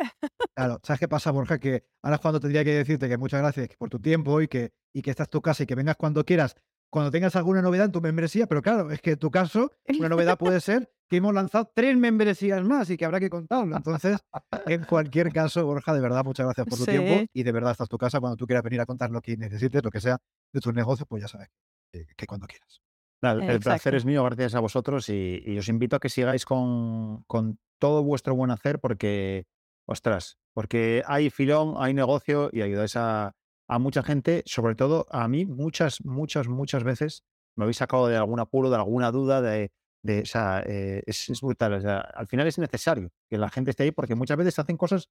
Claro, ¿sabes qué pasa, Borja? Que ahora es cuando tendría que decirte que muchas gracias por tu tiempo y que, y que estás en tu casa y que vengas cuando quieras, cuando tengas alguna novedad en tu membresía, pero claro, es que en tu caso una novedad puede ser que hemos lanzado tres membresías más y que habrá que contarlo. Entonces, en cualquier caso, Borja, de verdad, muchas gracias por tu sí. tiempo y de verdad estás en tu casa cuando tú quieras venir a contar lo que necesites, lo que sea de tus negocios, pues ya sabes que, que cuando quieras. El Exacto. placer es mío, gracias a vosotros y, y os invito a que sigáis con, con todo vuestro buen hacer porque, ostras, porque hay filón, hay negocio y ayudáis a, a mucha gente, sobre todo a mí, muchas, muchas, muchas veces me habéis sacado de algún apuro, de alguna duda, de, de o sea, eh, es, es brutal. O sea, al final es necesario que la gente esté ahí porque muchas veces hacen cosas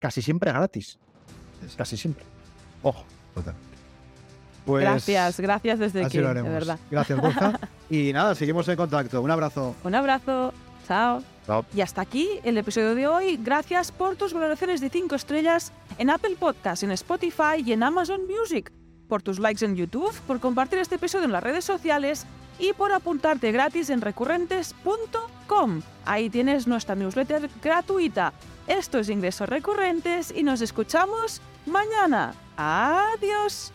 casi siempre gratis. Casi siempre. Ojo. Totalmente. Pues, gracias, gracias desde aquí, de verdad. Gracias, Borja. Y nada, seguimos en contacto. Un abrazo. Un abrazo. Chao. Y hasta aquí el episodio de hoy. Gracias por tus valoraciones de cinco estrellas en Apple Podcasts, en Spotify y en Amazon Music, por tus likes en YouTube, por compartir este episodio en las redes sociales y por apuntarte gratis en recurrentes punto com. Ahí tienes nuestra newsletter gratuita. Esto es Ingresos Recurrentes y nos escuchamos mañana. Adiós.